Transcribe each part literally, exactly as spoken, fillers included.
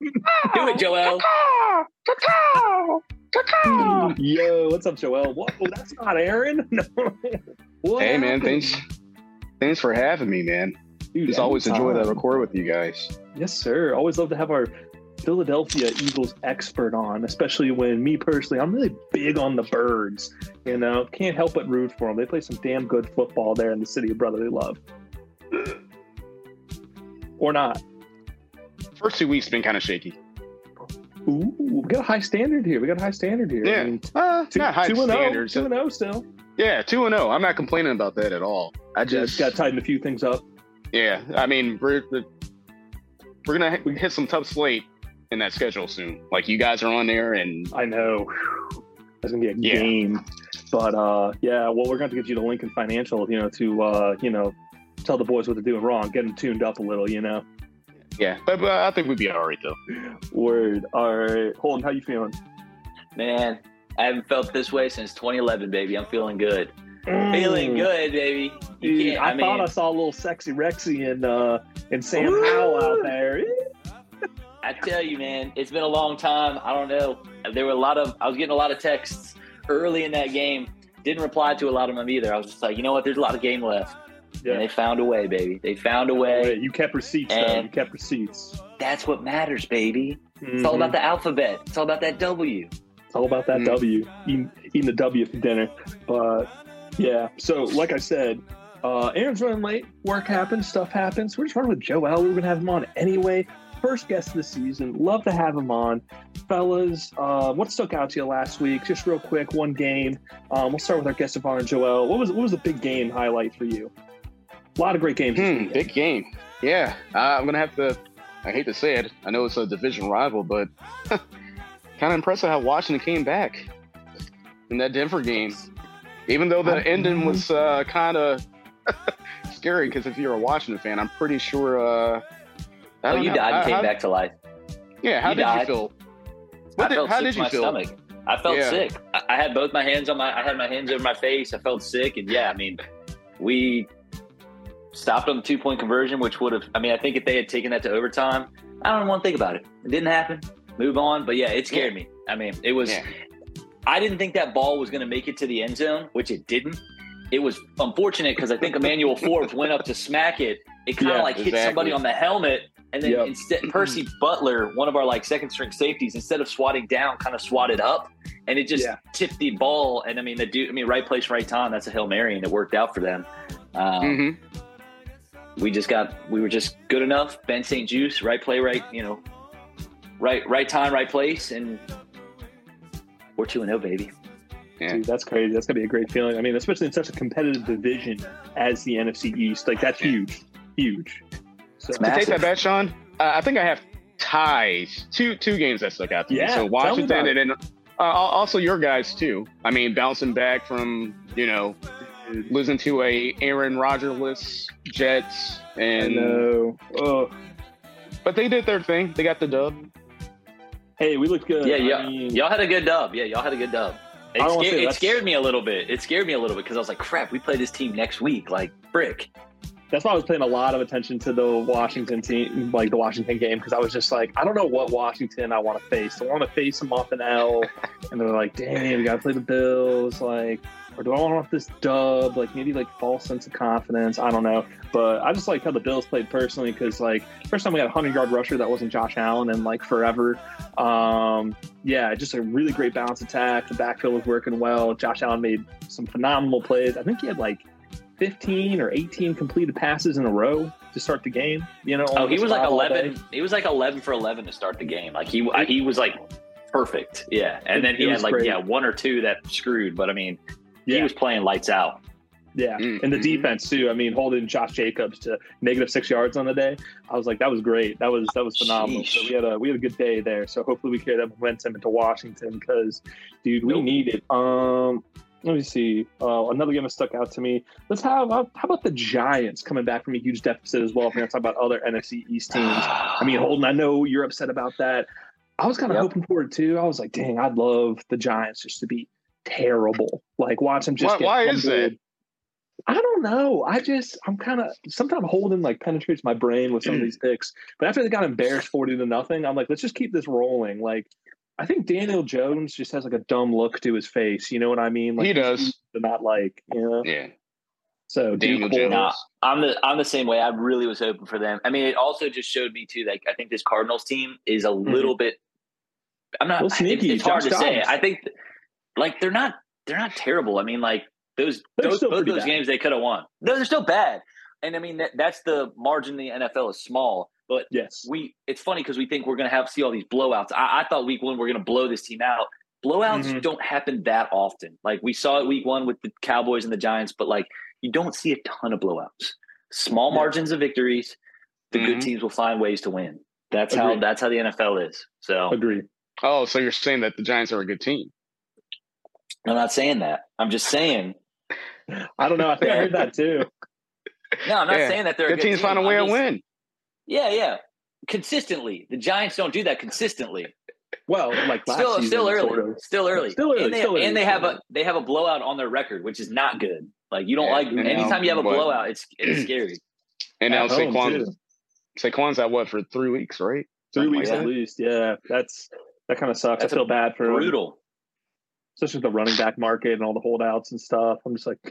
Do it, Joelle. Cacao, cacao, cacao. Yo, what's up, Joelle? Whoa, that's not Aaron. No. Hey, happened? man, thanks, thanks for having me, man. Dude, it's always time. Enjoy that record with you guys. Yes, sir. Always love to have our Philadelphia Eagles expert on, especially when me personally, I'm really big on the Birds. You know, can't help but root for them. They play some damn good football there in the city of brotherly love. Or not. First two weeks been kind of shaky. Ooh, we got a high standard here. We got a high standard here. Yeah, I mean, uh, two, not high two standard. Two and zero still. Yeah, two and zero. I'm not complaining about that at all. I just, just got to tighten a few things up. Yeah, I mean we're we're, we're gonna we hit some tough slate in that schedule soon. Like you guys are on there, and I know that's gonna be a yeah. game. But uh, yeah, well, we're gonna have to get you the Lincoln Financial, you know, to uh, you know, tell the boys what they're doing wrong, get them tuned up a little, you know. Yeah, but, but I think we'd be all right, though. Word. All right. Holden, how you feeling? Man, I haven't felt this way since twenty eleven, baby. I'm feeling good. Mm. Feeling good, baby. You Dude, can't, I, I mean... thought I saw a little sexy Rexy and, uh, and Sam Ooh. Howell out there. I tell you, man, it's been a long time. I don't know. There were a lot of – I was getting a lot of texts early in that game. Didn't reply to a lot of them either. I was just like, you know what? There's a lot of game left. Yeah. And they found a way, baby. They found a way. You kept receipts, though. You kept receipts. That's what matters, baby. Mm-hmm. It's all about the alphabet. It's all about that W. It's all about that mm-hmm. W. Eating, eating the W for dinner. But, yeah. So, like I said, uh, Aaron's running late. Work happens. Stuff happens. We're just running with Joelle. We were going to have him on anyway. First guest of the season. Love to have him on. Fellas, uh, what stuck out to you last week? Just real quick, one game. Um, we'll start with our guest of honor, Joelle. What was, what was the big game highlight for you? A lot of great games. Hmm, big game. Yeah. Uh, I'm going to have to, I hate to say it, I know it's a division rival, but kind of impressive how Washington came back in that Denver game. Even though the ending was uh, kind of scary, because if you're a Washington fan, I'm pretty sure. Uh, I oh, you know, died and came how, back to life. Yeah. How you did died. you feel? What I did, felt how sick did you my feel? Stomach. I felt yeah. sick. I, I had both my hands on my, I had my hands over my face. I felt sick. And yeah, I mean, we stopped on the two-point conversion, which would have, I mean, I think if they had taken that to overtime, I don't even want to think about it. It didn't happen. Move on. But, yeah, it scared yeah. me. I mean, it was yeah. – I didn't think that ball was going to make it to the end zone, which it didn't. It was unfortunate because I think Emmanuel Forbes went up to smack it. It kind of, yeah, like, exactly. hit somebody on the helmet. And then yep. instead, Percy Butler, one of our, like, second-string safeties, instead of swatting down, kind of swatted up. And it just yeah. tipped the ball. And, I mean, the dude, I mean, right place, right time. That's a Hail Mary, and it worked out for them. Um, mm-hmm. We just got, we were just good enough. Ben Saint Juice, right play, right, you know, right, right time, right place. And we're two and oh, baby. Yeah. Dude, that's crazy. That's going to be a great feeling. I mean, especially in such a competitive division as the N F C East. Like, that's huge, huge. So, to take that bet, Sean, uh, I think I have ties. Two two games that stuck out to yeah, me. So Washington and then uh, also your guys, too. I mean, bouncing back from, you know, losing to a Aaron Rodgers-less Jets, and uh, but they did their thing. They got the dub. Hey, we looked good. Yeah, yeah. I mean, y'all had a good dub. Yeah, y'all had a good dub. It, sca- it scared me a little bit. It scared me a little bit because I was like, "Crap, we play this team next week." Like, brick. That's why I was paying a lot of attention to the Washington team, like the Washington game, because I was just like, I don't know what Washington I want to face. Do I want to face them off an L? And they're like, "Damn, we gotta play the Bills." Like. Or do I want off this dub? Like maybe like false sense of confidence. I don't know. But I just like how the Bills played personally because like first time we had a hundred-yard rusher that wasn't Josh Allen in like forever. Um, yeah, just a really great balance attack. The backfield was working well. Josh Allen made some phenomenal plays. I think he had like fifteen or eighteen completed passes in a row to start the game. You know, oh, he was like eleven. He was like eleven for eleven to start the game. Like he he was like perfect. Yeah, and it, then he had like great. yeah one or two that screwed. But I mean. Yeah. He was playing lights out. Yeah, mm-hmm. and the defense too. I mean, holding Josh Jacobs to negative six yards on the day, I was like, that was great. That was that was phenomenal. Sheesh. So we had a we had a good day there. So hopefully we carry that momentum into Washington because, dude, we nope. need it. Um, let me see. Uh, another game that stuck out to me. Let's have how about the Giants coming back from a huge deficit as well. If we're going to talk about other N F C East teams, I mean, Holden, I know you're upset about that. I was kind of yep. hoping for it too. I was like, dang, I'd love the Giants just to be terrible. Like watch them just why, get why is it? I don't know. I just, I'm kind of, sometimes Holden like penetrates my brain with some of these picks. But after they got embarrassed forty to nothing, I'm like, let's just keep this rolling. Like, I think Daniel Jones just has like a dumb look to his face. You know what I mean? Like, he does. But not like, you know? Yeah. So Daniel Jones. Nah, I'm the I'm the same way. I really was hoping for them. I mean, it also just showed me too. Like, I think this Cardinals team is a little mm-hmm. bit. I'm not. Sneaky. It's, it's hard Josh to Dobbs. Say. I think, like, they're not they're not terrible. I mean, like those they're those both those bad. Games they could have won. No, they're still bad. And I mean that, that's the margin. The N F L is small. But yes, we. It's funny because we think we're gonna have see all these blowouts. I, I thought week one we're gonna blow this team out. Blowouts mm-hmm. don't happen that often. Like we saw it week one with the Cowboys and the Giants, but like you don't see a ton of blowouts. Small yeah. margins of victories. The mm-hmm. good teams will find ways to win. That's Agreed. how that's how the N F L is. So agree. Oh, so you're saying that the Giants are a good team? I'm not saying that. I'm just saying. I don't know. I think I heard that too. No, I'm not yeah. saying that they're good a good teams team. Find a way to win. Yeah, yeah. Consistently. The Giants don't do that consistently. Well, like last still, season, still early, sort of. still early, still early, and they, still early, and they have a they have a blowout on their record, which is not good. Like you don't yeah, like anytime now, you have a but, blowout, it's it's scary. And at now Saquon, Saquon's at what for three weeks, right? Three Something weeks like at least. Yeah, that's that kind of sucks. That's I feel bad for brutal, him. Especially with the running back market and all the holdouts and stuff. I'm just like, I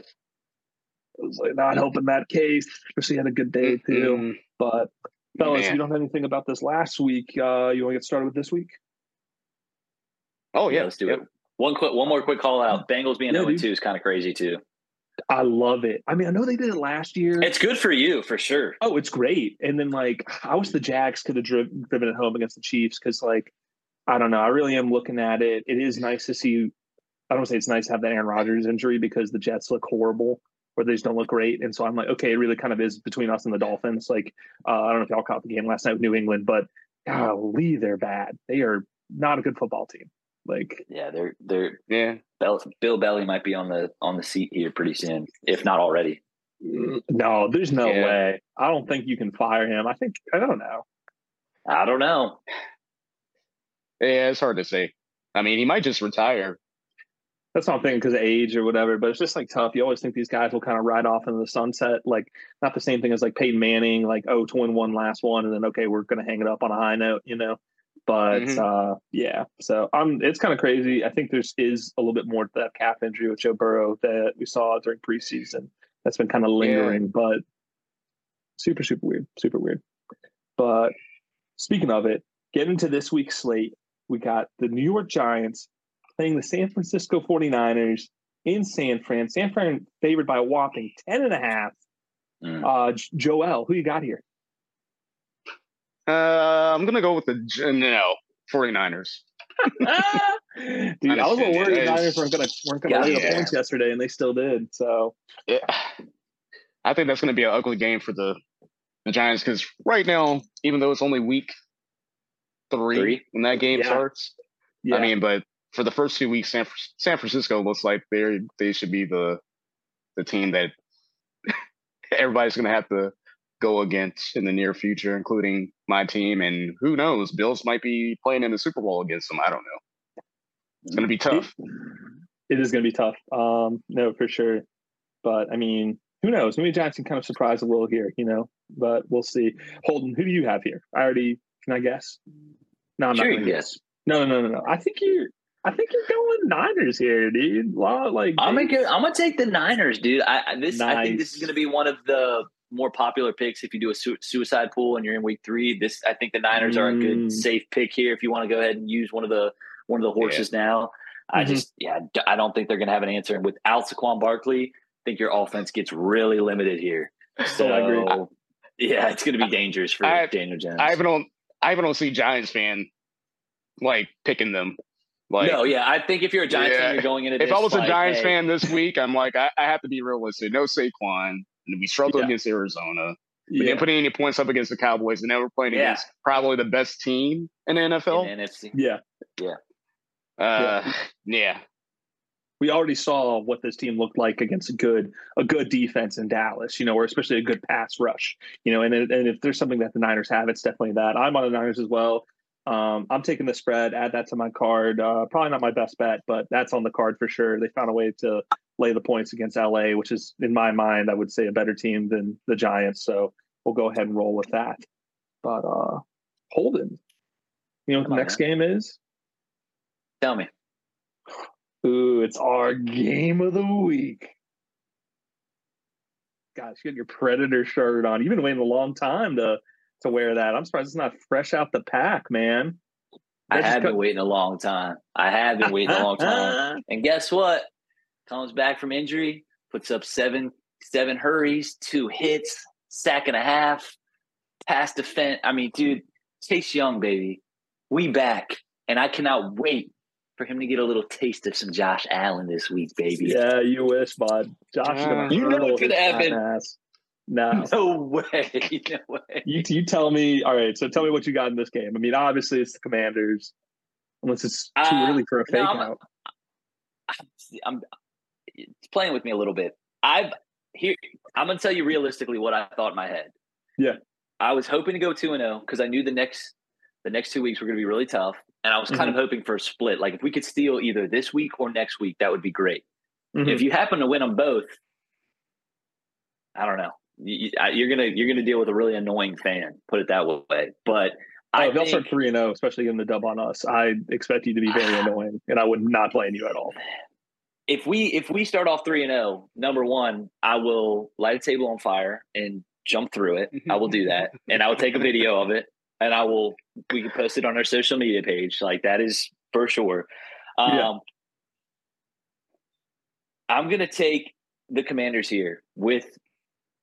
was like not helping that case. Especially had a good day too, mm-hmm. but. Fellas, Man. You don't have anything about this last week. Uh, you want to get started with this week? Oh, yeah. yeah let's do yeah. it. One quick, one more quick call out. Bengals being zero two yeah, is kind of crazy, too. I love it. I mean, I know they did it last year. It's good for you, for sure. Oh, it's great. And then, like, I wish the Jags could have driv- driven it home against the Chiefs because, like, I don't know. I really am looking at it. It is nice to see – I don't say it's nice to have that Aaron Rodgers injury because the Jets look horrible. Where they just don't look great. And so I'm like, okay, it really kind of is between us and the Dolphins. Like, uh, I don't know if y'all caught the game last night with New England, but golly, they're bad. They are not a good football team. Like, yeah, they're, they're, yeah. Bill, Bill Belly might be on the, on the seat here pretty soon, if not already. No, there's no yeah. way. I don't think you can fire him. I think, I don't know. I don't know. Yeah, it's hard to say. I mean, he might just retire. That's not a thing because of age or whatever, but it's just like tough. You always think these guys will kind of ride off into the sunset. Like, not the same thing as like Peyton Manning, like, oh, two and one last one. And then, okay, we're going to hang it up on a high note, you know? But mm-hmm. uh, yeah, so um, it's kind of crazy. I think there's is a little bit more to that calf injury with Joe Burrow that we saw during preseason. That's been kind of lingering, yeah. but super, super weird, super weird. But speaking of it, getting into this week's slate, we got the New York Giants playing the San Francisco forty-niners in San Fran. San Fran favored by a whopping ten and a half. Mm. Uh, J- Joel, who you got here? Uh, I'm going to go with the no, forty-niners. Dude, I was a worried the Niners weren't going to lay the points yesterday, and they still did. So, yeah. I think that's going to be an ugly game for the, the Giants because right now, even though it's only week three, three? when that game yeah. starts, yeah. I mean, but for the first two weeks, San, San Francisco looks like they they should be the the team that everybody's going to have to go against in the near future, including my team. And who knows, Bills might be playing in the Super Bowl against them. I don't know. It's going to be tough. It, it is going to be tough. Um, no, for sure. But, I mean, who knows? Maybe Jackson kind of surprised a little here, you know. But we'll see. Holden, who do you have here? I already – can I guess? No, I'm sure not going to guess. No, no, no, no, no. I think you're – I think you're going Niners here, dude. Wow, like I'm gonna get, I'm gonna take the Niners, dude. I, I this nice. I think this is gonna be one of the more popular picks if you do a su- suicide pool and you're in week three. This I think the Niners mm. are a good safe pick here if you want to go ahead and use one of the one of the horses yeah. now. Mm-hmm. I just yeah, I don't think they're gonna have an answer. And without Saquon Barkley, I think your offense gets really limited here. So I agree. I, yeah, it's gonna be I, dangerous for I, Daniel Jones. I even don't I even don't see Giants fan like picking them. Like, no, yeah, I think if you're a Giants yeah. fan, you're going into this. If I was like, a Giants hey. fan this week, I'm like, I, I have to be realistic. No Saquon. We struggled yeah. against Arizona. We yeah. didn't put any points up against the Cowboys, and now we're playing yeah. against probably the best team in the N F L. In the N F C. Yeah. Yeah. Uh, yeah. yeah. We already saw what this team looked like against a good a good defense in Dallas, you know, or especially a good pass rush. You know, and, and if there's something that the Niners have, it's definitely that. I'm on the Niners as well. Um, I'm taking the spread, add that to my card. Uh, probably not my best bet, but that's on the card for sure. They found a way to lay the points against L A, which is, in my mind, I would say a better team than the Giants. So we'll go ahead and roll with that. But uh, Holden, you know what the next game is? Tell me. Ooh, it's our game of the week. Gosh, you got your Predator shirt on. You've been waiting a long time to to wear that. I'm surprised it's not fresh out the pack, man. I have been waiting a long time. I have been waiting a long time. And guess what? Comes back from injury, puts up seven seven hurries, two hits, sack and a half, pass defense. I mean, dude, Chase Young, baby. We back. And I cannot wait for him to get a little taste of some Josh Allen this week, baby. Yeah, you wish, bud. Josh is going to You know what's going to happen. No. No way. No way. You, you tell me. All right, so tell me what you got in this game. I mean, obviously it's the Commanders, unless it's too uh, early for a fake no, I'm, out. I'm, I'm it's playing with me a little bit. I've here. I'm going to tell you realistically what I thought in my head. Yeah. I was hoping to go two and oh because I knew the next the next two weeks were going to be really tough. And I was kind mm-hmm. of hoping for a split. Like if we could steal either this week or next week, that would be great. Mm-hmm. If you happen to win them both, I don't know. You, you're gonna you're gonna deal with a really annoying fan. Put it that way. But oh, I they'll start three and zero, especially in the dub on us. I expect you to be very uh, annoying, and I would not blame you at all. If we if we start off three and zero, number one, I will light a table on fire and jump through it. I will do that, and I will take a video of it. And I will, we can post it on our social media page. Like that is for sure. Um, yeah. I'm going to take the Commanders here with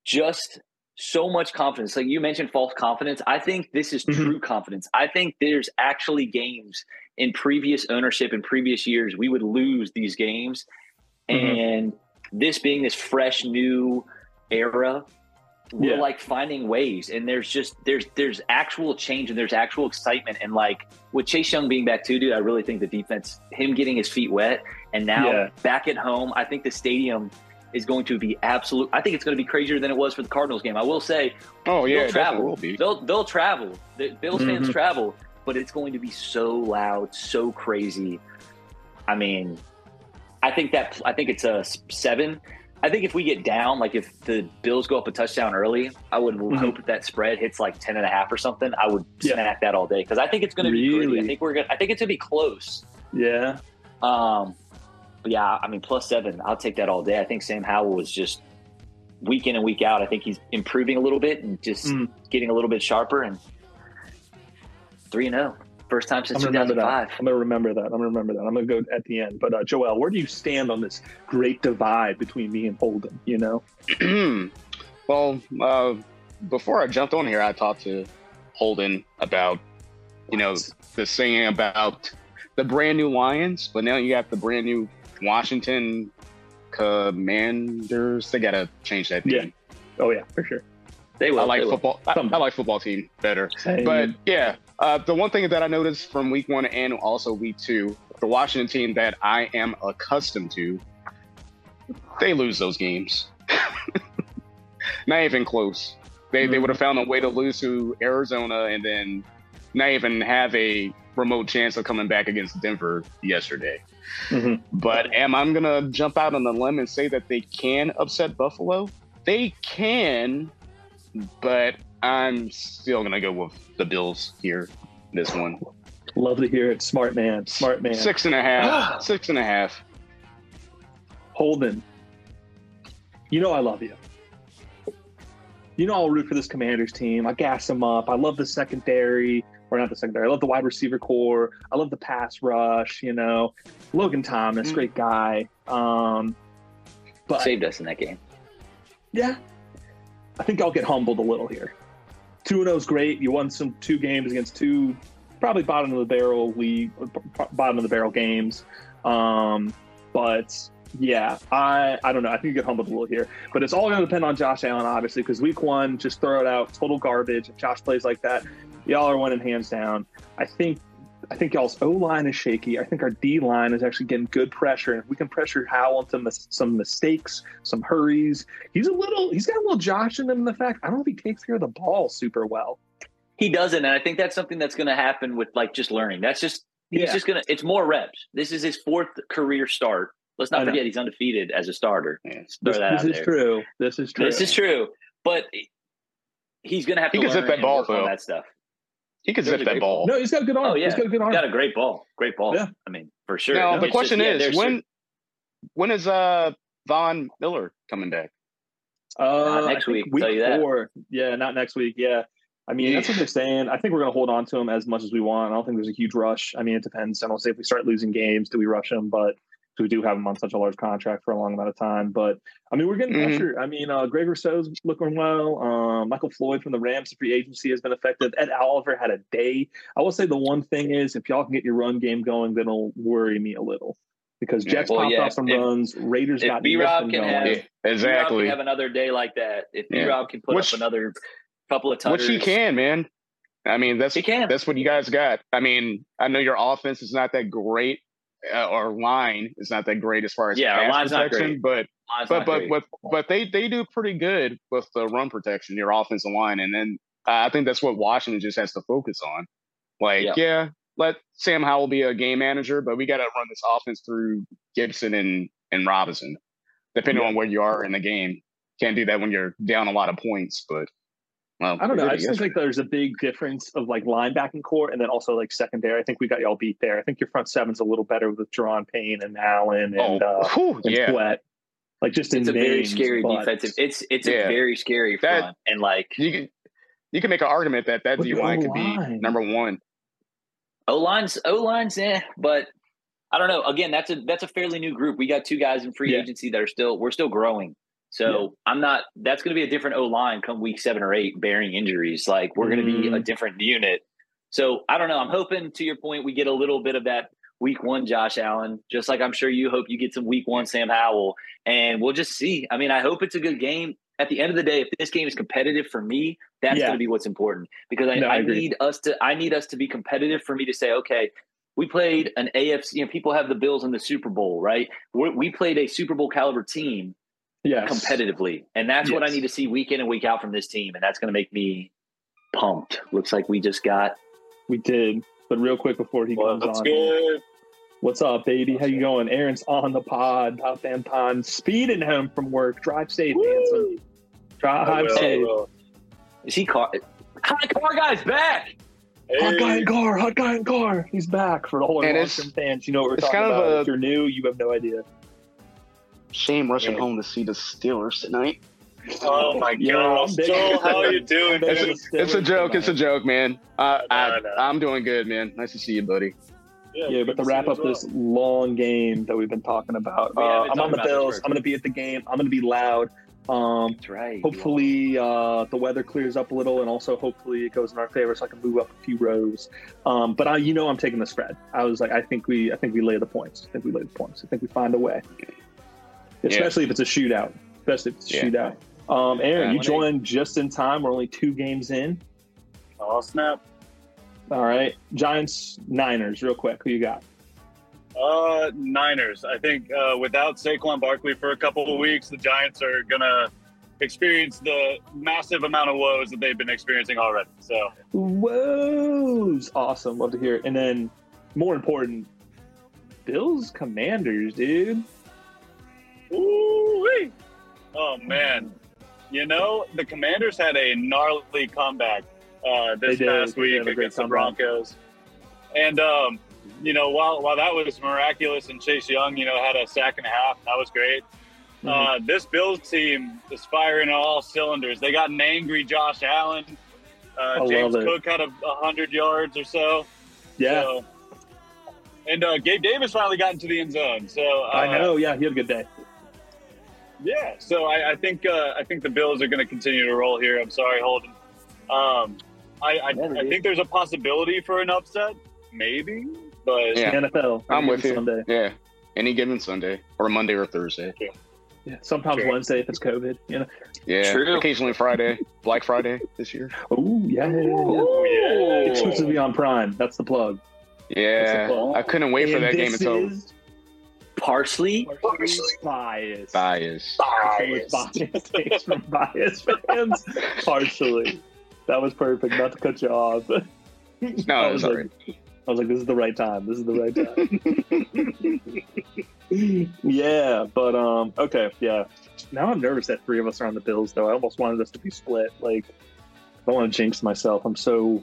just so much confidence. Like you mentioned false confidence. I think this is mm-hmm. true confidence. I think there's actually games in previous ownership in previous years, we would lose these games. Mm-hmm. And this being this fresh new era, we're yeah. like finding ways, and there's just there's there's actual change and there's actual excitement, and like with Chase Young being back too, dude, I really think the defense, him getting his feet wet, and now yeah. back at home, I think the stadium is going to be absolute. I think it's going to be crazier than it was for the Cardinals game. I will say, oh yeah, they'll travel. Will be. They'll they'll travel. The Bills mm-hmm. fans travel, but it's going to be so loud, so crazy. I mean, I think that I think it's a seven. I think if we get down, like if the Bills go up a touchdown early, I would mm-hmm. hope that spread hits like ten and a half or something. I would yeah. smack that all day because I think it's going to really? be gritty. I think we're going. I think it's going to be close. Yeah. Um. But yeah, I mean, plus seven. I'll take that all day. I think Sam Howell was just week in and week out. I think he's improving a little bit and just mm. getting a little bit sharper. And three and zero, first time since two thousand five. I'm going to remember that. I'm going to remember that. I'm going to go at the end. But uh, Joel, where do you stand on this great divide between me and Holden? You know. Well, uh, before I jumped on here, I talked to Holden about you know the singing about the brand new Lions, but now you got the brand new Washington Commanders. They gotta change that name. Yeah. Oh yeah, for sure. They will. I like football. I, I like football team better. Same. But yeah, uh, the one thing that I noticed from week one and also week two, the Washington team that I am accustomed to, they lose those games. Not even close. They mm-hmm. they would have found a way to lose to Arizona and then not even have a remote chance of coming back against Denver yesterday. Mm-hmm. But am I going to jump out on the limb and say that they can upset Buffalo? They can, but I'm still going to go with the Bills here, this one. Love to hear it. Smart man. Smart man. Six and a half. Six and a half. Holden, you know I love you. You know I'll root for this Commanders team. I gas them up. I love the secondary. Or not the secondary. I love the wide receiver core. I love the pass rush, you know. Logan Thomas, mm-hmm. great guy. Um, but saved us in that game. Yeah. I think I'll get humbled a little here. two and oh is great. You won some two games against two probably bottom of the barrel league, bottom of the barrel games. Um, but yeah, I, I don't know. I think you get humbled a little here. But it's all going to depend on Josh Allen, obviously, because week one, just throw it out, total garbage. If Josh plays like that, y'all are winning hands down. I think I think y'all's O-line is shaky. I think our D-line is actually getting good pressure. And if we can pressure Howell into mis- some mistakes, some hurries, he's a little, he's got a little Josh in him in the fact. I don't know if he takes care of the ball super well. He doesn't, and I think that's something that's going to happen with, like, just learning. That's just, he's yeah. just going to, it's more reps. This is his fourth career start. Let's not forget he's undefeated as a starter. Yeah. Throw this, that this out is there. true. This is true. This is true. But he's going to have to he learn that ball, on that stuff. He could zip that ball. No, he's got a good arm. Oh, yeah. He's got a good arm. He's got a great ball. Great ball. Yeah. I mean, for sure. Now, no, the question just, is, yeah, when when is uh, Von Miller coming back? Uh, next week, week tell you that. Yeah, not next week. Yeah. I mean, yeah. that's what they're saying. I think we're going to hold on to him as much as we want. I don't think there's a huge rush. I mean, it depends. I don't say if we start losing games, do we rush him? But we do have him on such a large contract for a long amount of time. But, I mean, we're getting mm-hmm. pressure. I mean, uh, Greg Rousseau's looking well. Um, Michael Floyd from the Rams free agency has been effective. Ed Oliver had a day. I will say the one thing is if y'all can get your run game going, then it'll worry me a little. Because Jets well, popped yeah. off some if, runs. Raiders if got B-Rob can have, yeah, exactly. B-Rob can have another day like that. If yeah. B-Rob can put which, up another couple of times. Which he can, man. I mean, that's he can. that's what you guys got. I mean, I know your offense is not that great. Uh, our line is not that great as far as yeah, pass our line's protection, not great. but but but, but but they they do pretty good with the run protection, your offensive line, and then uh, I think that's what Washington just has to focus on. Like, yep. yeah, let Sam Howell be a game manager, but we got to run this offense through Gibson and and Robinson, depending yeah. on where you are in the game. Can't do that when you're down a lot of points, but. Well, I don't know. I just think like there's a big difference of like linebacking core and then also like secondary. I think we got y'all beat there. I think your front seven's a little better with Jerron Payne and Allen and, oh, uh, whew, and yeah. Sweat. Like just it's in a names, very scary but... defensive. It's it's yeah. a very scary front that, and like you can you can make an argument that that D line could be number one. O line's O line's eh, but I don't know. Again, that's a that's a fairly new group. We got two guys in free yeah. agency that are still we're still growing. So yeah. I'm not – that's going to be a different O-line come week seven or eight bearing injuries. Like, we're going to mm. be a different unit. So, I don't know. I'm hoping, to your point, we get a little bit of that week one Josh Allen, just like I'm sure you hope you get some week one Sam Howell. And we'll just see. I mean, I hope it's a good game. At the end of the day, if this game is competitive for me, that's yeah. going to be what's important because I, no, I, I need us to – I need us to be competitive for me to say, okay – we played an A F C – you know, people have the Bills in the Super Bowl, right? We're, we played a Super Bowl caliber team. Yes. Competitively. And that's yes. what I need to see week in and week out from this team. And that's going to make me pumped. Looks like we just got. We did. But real quick before he well, goes on. Go. What's up, baby? How you going? Aaron's on the pod. Top fan pond. Speeding home from work. Drive safe, Hanson. Drive oh, safe. Well. Is he car? Hot car guy's back. Hey. Hot guy in car. Hot guy in car. He's back for the whole long term fans. You know what we're talking kind of about. A, if you're new, you have no idea. Shame rushing yeah. home to see the Steelers tonight. Oh my yeah, God, Joel, how are you doing? It's a, it's a joke. Tonight. It's a joke, man. Uh, I, I, I'm doing good, man. Nice to see you, buddy. Yeah, yeah but to wrap up well. this long game that we've been talking about, uh, I'm talking on the Bills. I'm going to be at the game. I'm going to be loud. Um, That's right. Hopefully uh, the weather clears up a little, and also hopefully it goes in our favor, so I can move up a few rows. Um, but I, you know, I'm taking the spread. I was like, I think we, I think we lay the points. I think we lay the points. I think we find a way. Okay. Especially yeah. if it's a shootout. Especially if it's a yeah. shootout. Um, Aaron, you joined just in time. We're only two games in. Oh, snap. All right. Giants, Niners, real quick. Who you got? Uh, Niners. I think uh, without Saquon Barkley for a couple of weeks, the Giants are going to experience the massive amount of woes that they've been experiencing already. So woes. Awesome. Love to hear it. And then, more important, Bills, Commanders, dude. Ooh-wee. Oh, man. You know, the Commanders had a gnarly comeback uh, this past week against the Broncos. And, um, you know, while while that was miraculous and Chase Young, you know, had a sack and a half, that was great. Mm-hmm. Uh, this Bills team is firing on all cylinders. They got an angry Josh Allen. Uh, James Cook had a, one hundred yards or so. Yeah. So, and uh, Gabe Davis finally got into the end zone. So uh, I know, yeah, he had a good day. Yeah, so I, I think uh, I think the Bills are going to continue to roll here. I'm sorry, Holden. Um, I, I, I think there's a possibility for an upset, maybe. But yeah. N F L, I'm with you. Sunday. Yeah, any given Sunday or Monday or Thursday. Yeah, yeah. sometimes sure. Wednesday if it's COVID. You know. Yeah, True. occasionally Friday, Black Friday this year. Oh yeah, oh yeah. Exclusively on Prime. That's the plug. Yeah, the plug. I couldn't wait and for that game until. Is- Parsley? Parsley bias. Bias. Bias. Bias. Thanks from bias fans. Parsley. That was perfect. Not to cut you off. No, it was all right. I was like, this is the right time. This is the right time. Yeah, but um, okay, yeah. Now I'm nervous that three of us are on the Bills, though. I almost wanted us to be split. Like, I don't want to jinx myself. I'm so.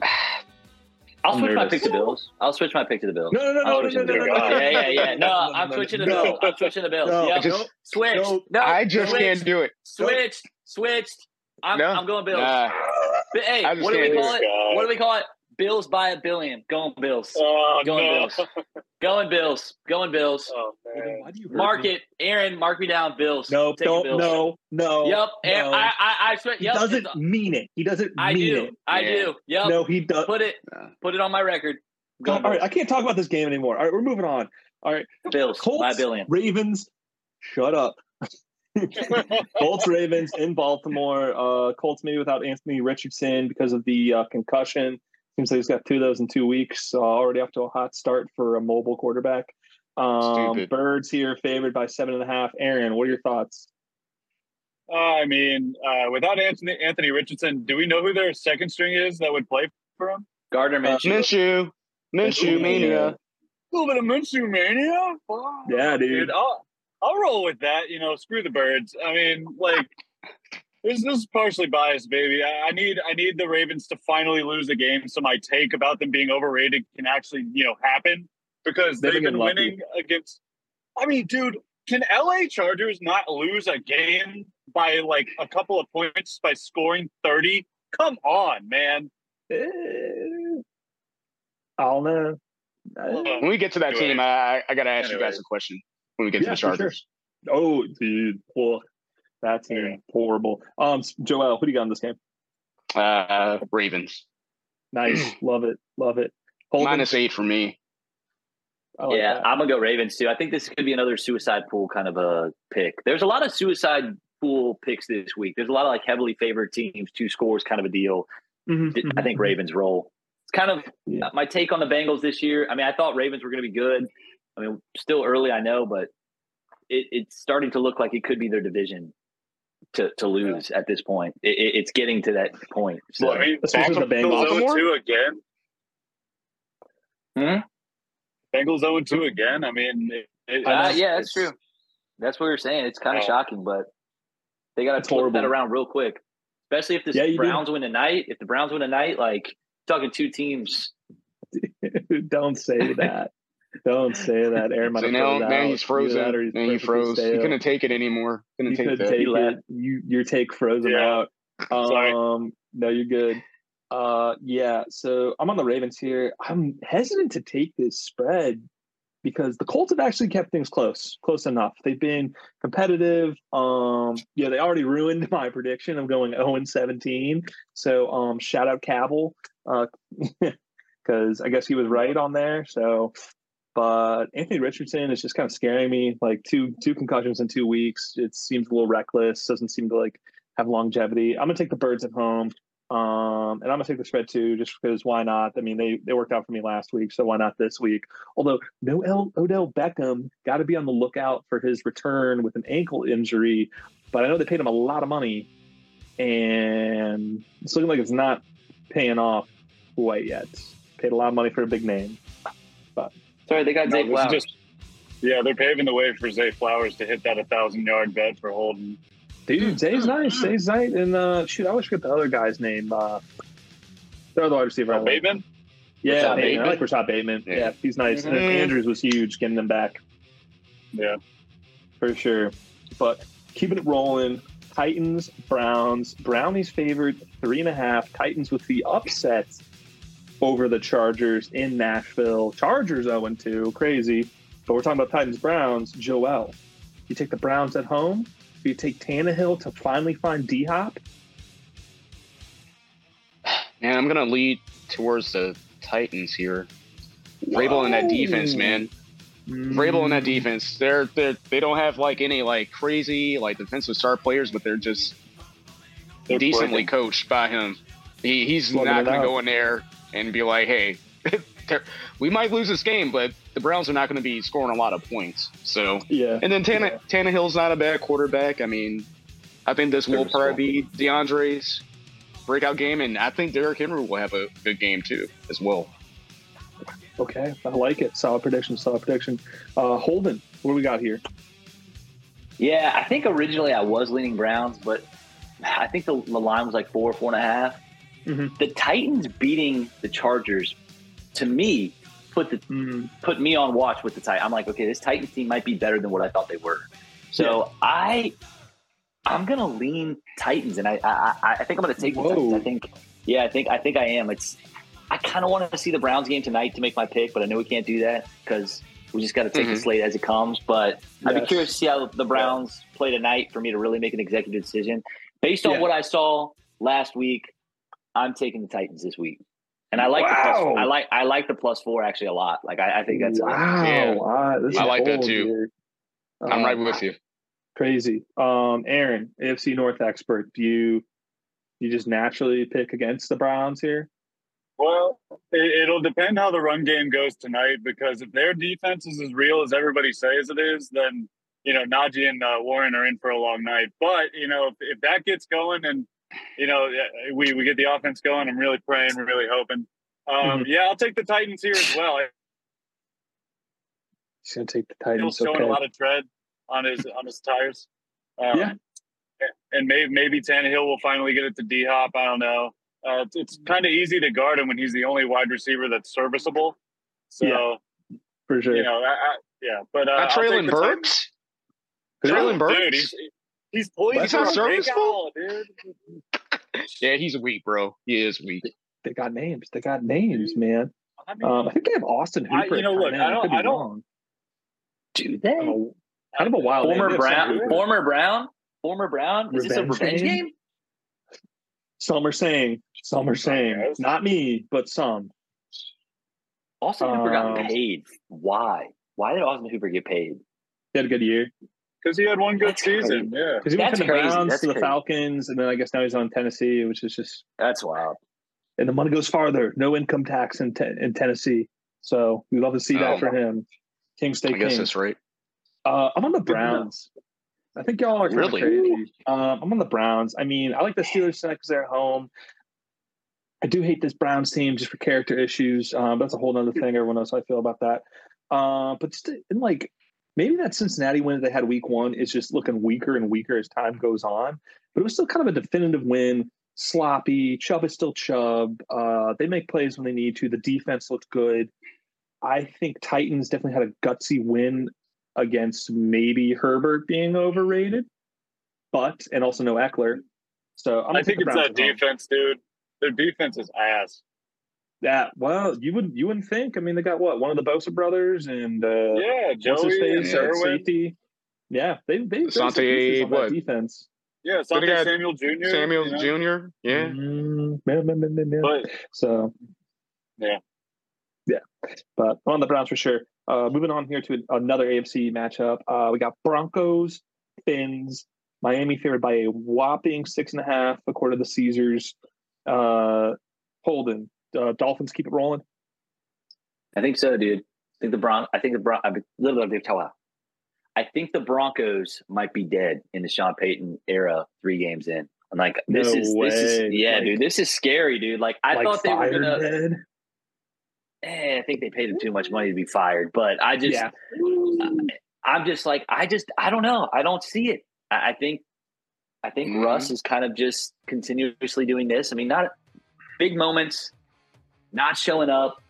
I'll I'm switch nervous. my pick to Bills. I'll switch my pick to the Bills. No, no, no, no, no, no, no, no. Yeah, yeah, yeah. No, no, no I'm no, switching the no, Bills. I'm switching the Bills. No, yeah, just, switch. No, no, I just switched, can't do it. Switched. Switched. I'm, no, I'm going Bills. Nah. But, hey, what do we call it? God. What do we call it? Bills by a billion. Going Bills. Oh, going no. Bills. Going Bills. Going Bills. Oh, man. Why do you mark me? it. Aaron, mark me down. Bills. No, don't. Bills. No, no. Yep. No. I, I, I swear. He yep. doesn't it's, mean it. He doesn't I mean do. it. I yeah. do. Yep. No, he does. Put it. Put it on my record. Go All Bills. right. I can't talk about this game anymore. All right. We're moving on. All right. Bills Colts, by a billion. Ravens. Shut up. Colts Ravens in Baltimore. Uh, Colts maybe without Anthony Richardson because of the uh, concussion. Seems like he's got two of those in two weeks. Uh, already off to a hot start for a mobile quarterback. Um, Birds here favored by seven and a half. Aaron, what are your thoughts? Uh, I mean, uh, without Anthony Anthony Richardson, do we know who their second string is that would play for him? Gardner Minshew. Uh, Minshew. Minshew mania. A little bit of Minshew mania. Wow. Yeah, dude. dude I'll, I'll roll with that. You know, screw the Birds. I mean, like. This, this is partially biased, baby. I, I need I need the Ravens to finally lose the game so my take about them being overrated can actually, you know, happen because they've, they've been, been winning against – I mean, dude, can L A Chargers not lose a game by, like, a couple of points by scoring thirty? Come on, man. I don't know. When we get to that team, I, I got to ask anyway. you guys a question when we get yeah, to the Chargers. Sure. Oh, dude. Well – That's yeah. horrible. Um, Joel, who do you got in this game? Uh, Ravens. Nice. Love it. Love it. Holden. Minus eight for me. Like yeah, that. I'm going to go Ravens too. I think this could be another suicide pool kind of a pick. There's a lot of suicide pool picks this week. There's a lot of like heavily favored teams, two scores kind of a deal. Mm-hmm. I think Ravens roll. It's kind of yeah. my take on the Bengals this year. I mean, I thought Ravens were going to be good. I mean, still early, I know, but it, it's starting to look like it could be their division. To, to lose yeah. at this point, it, it, it's getting to that point. So well, I mean, Bengals Bengals zero two again. Hmm? Bengals zero two again. I mean, it, it, uh, yeah, that's true. That's what we were saying. It's kind of yeah. shocking, but they got to flip that around real quick. Especially if this yeah, Browns do. win tonight. If the Browns win tonight, like talking two teams. Don't say that. Don't say that. Aaron might so have now, now he's frozen. He's now he froze. Stale. He couldn't take it anymore. Couldn't you take, that. take it. You, your take froze him yeah. out. Um, Sorry. No, you're good. Uh, yeah, so I'm on the Ravens here. I'm hesitant to take this spread because the Colts have actually kept things close, close enough. They've been competitive. Um, yeah, they already ruined my prediction. I'm going oh and seventeen. So um, shout out Cabell because uh, I guess he was right on there. So. But Anthony Richardson is just kind of scaring me. Like two two concussions in two weeks. It seems a little reckless. Doesn't seem to like have longevity. I'm gonna take the Birds at home, um, and I'm gonna take the spread too, just because why not? I mean, they they worked out for me last week, so why not this week? Although no L- Odell Beckham, got to be on the lookout for his return with an ankle injury. But I know they paid him a lot of money, and it's looking like it's not paying off quite yet. Paid a lot of money for a big name, but. Sorry, they got no, Zay Flowers. Just, yeah, they're paving the way for Zay Flowers to hit that one thousand yard bet for Holden. Dude, Zay's nice. Zay's nice. And, uh, shoot, I always forget the other guy's name. Uh, the other wide receiver. Oh, Bateman? Yeah, Bateman. Bateman. I like Rashad Bateman. Yeah, yeah he's nice. Mm-hmm. And Andrews was huge getting them back. Yeah. For sure. But keeping it rolling. Titans, Browns. Brownies favored three and a half. Titans with the upset over the Chargers in Nashville. Chargers oh and two, crazy. But we're talking about Titans-Browns. Joel, you take the Browns at home? Do you take Tannehill to finally find D-Hop? Man, I'm going to lead towards the Titans here. Whoa. Vrabel and that defense, man. Mm. Vrabel and that defense. They're, they're, they don't have, like, any, like, crazy, like, defensive star players, but they're just they're decently playing. coached by him. He, he's Plugging not going to go in there and be like, hey, we might lose this game, but the Browns are not going to be scoring a lot of points. So, yeah. And then Tana, yeah. Tannehill's not a bad quarterback. I mean, I think this will probably be DeAndre's breakout game, and I think Derrick Henry will have a good game too, as well. Okay, I like it. Solid prediction, solid prediction. Uh, Holden, What do we got here? Yeah, I think originally I was leaning Browns, but I think the, the line was like four, four and a half. Mm-hmm. The Titans beating the Chargers, to me, put the mm-hmm. put me on watch with the Titans. I'm like, okay, this Titans team might be better than what I thought they were. So yeah. I, I'm gonna lean Titans, and I, I, I think I'm gonna take Whoa. the Titans. I think, yeah, I think, I think I am. It's, I kind of want to see the Browns game tonight to make my pick, but I know we can't do that because we just got to take mm-hmm. the slate as it comes. But yes. I'd be curious to see how the Browns yeah. play tonight for me to really make an executive decision based on yeah. what I saw last week. I'm taking the Titans this week, and I like wow. the plus four. I like I like the plus four actually a lot. Like I, I think that's wow. Yeah. wow this I like bold, that too. Um, I'm right with you. Crazy, um, Aaron, A F C North expert. Do you you just naturally pick against the Browns here? Well, it, it'll depend how the run game goes tonight, because if their defense is as real as everybody says it is, then you know Najee and uh, Warren are in for a long night. But you know if, if that gets going and you know, we, we get the offense going. I'm really praying. We're really hoping. Um, mm-hmm. Yeah, I'll take the Titans here as well. He's going to take the Titans. Still showing okay. a lot of tread on his on his tires. Um, yeah. And maybe, maybe Tannehill will finally get it to D-Hop. I don't know. Uh, it's it's kind of easy to guard him when he's the only wide receiver that's serviceable. So, yeah, for sure. You know, I, I, yeah. But, uh, Traylon Burks? Traylon Burks? Dude, he's, He's poised for a big owl, dude. Yeah, he's weak, bro. He is weak. They got names. They got names, man. I, mean, um, I think they have Austin Hooper. I, you know, look, I don't. I, I don't. Do they? Kind of a wild former Brown. Former Brown. Former Brown. Is revenge this a revenge game? game? Some are saying. Some are saying. Not me, but some. Austin um, Hooper got paid. Why? Why did Austin Hooper get paid? He had a good year. Because he had one good that's season, crazy. yeah. Because he went that's from the crazy. Browns that's to the crazy. Falcons, and then I guess now he's on Tennessee, which is just that's wild. And the money goes farther. No income tax in, te- in Tennessee, so we love to see that oh, for him. King State. I King. guess that's right. Uh, I'm on the Browns. I think y'all are really crazy. Um, I'm on the Browns. I mean, I like the Steelers tonight because they're at home. I do hate this Browns team just for character issues. Um, that's a whole other thing. Everyone knows how I feel about that. Uh, but just in like. Maybe that Cincinnati win that they had week one is just looking weaker and weaker as time goes on. But it was still kind of a definitive win, sloppy. Chubb is still Chubb. Uh, they make plays when they need to. The defense looked good. I think Titans definitely had a gutsy win against maybe Herbert being overrated, but and also no Eckler. So I'm I think it's that defense, dude. Their defense is ass. Yeah, well, you wouldn't you wouldn't think. I mean, they got what one of the Bosa brothers and uh, yeah, Joey and safety. Yeah, they they Asante, what defense? Yeah, Asante Samuel Junior Samuel you know? Junior Yeah, mm-hmm. but, so yeah, yeah. But on the Browns for sure. Uh, moving on here to another A F C matchup. Uh, we got Broncos, Fins, Miami favored by a whopping six and a half, according to the Caesars. Uh, Holden. Uh, Dolphins keep it rolling. I think so, dude. I think the Bron. I think the Bron. I literally tell out. I think the Broncos might be dead in the Sean Payton era. Three games in, I'm like, this no is way. this is yeah, like, dude. This is scary, dude. Like I like thought they were gonna. Dead? Eh, I think they paid him too much money to be fired. But I just, yeah. I, I'm just like, I just, I don't know. I don't see it. I, I think, I think mm-hmm. Russ is kind of just continuously doing this. I mean, not big moments. Not showing up.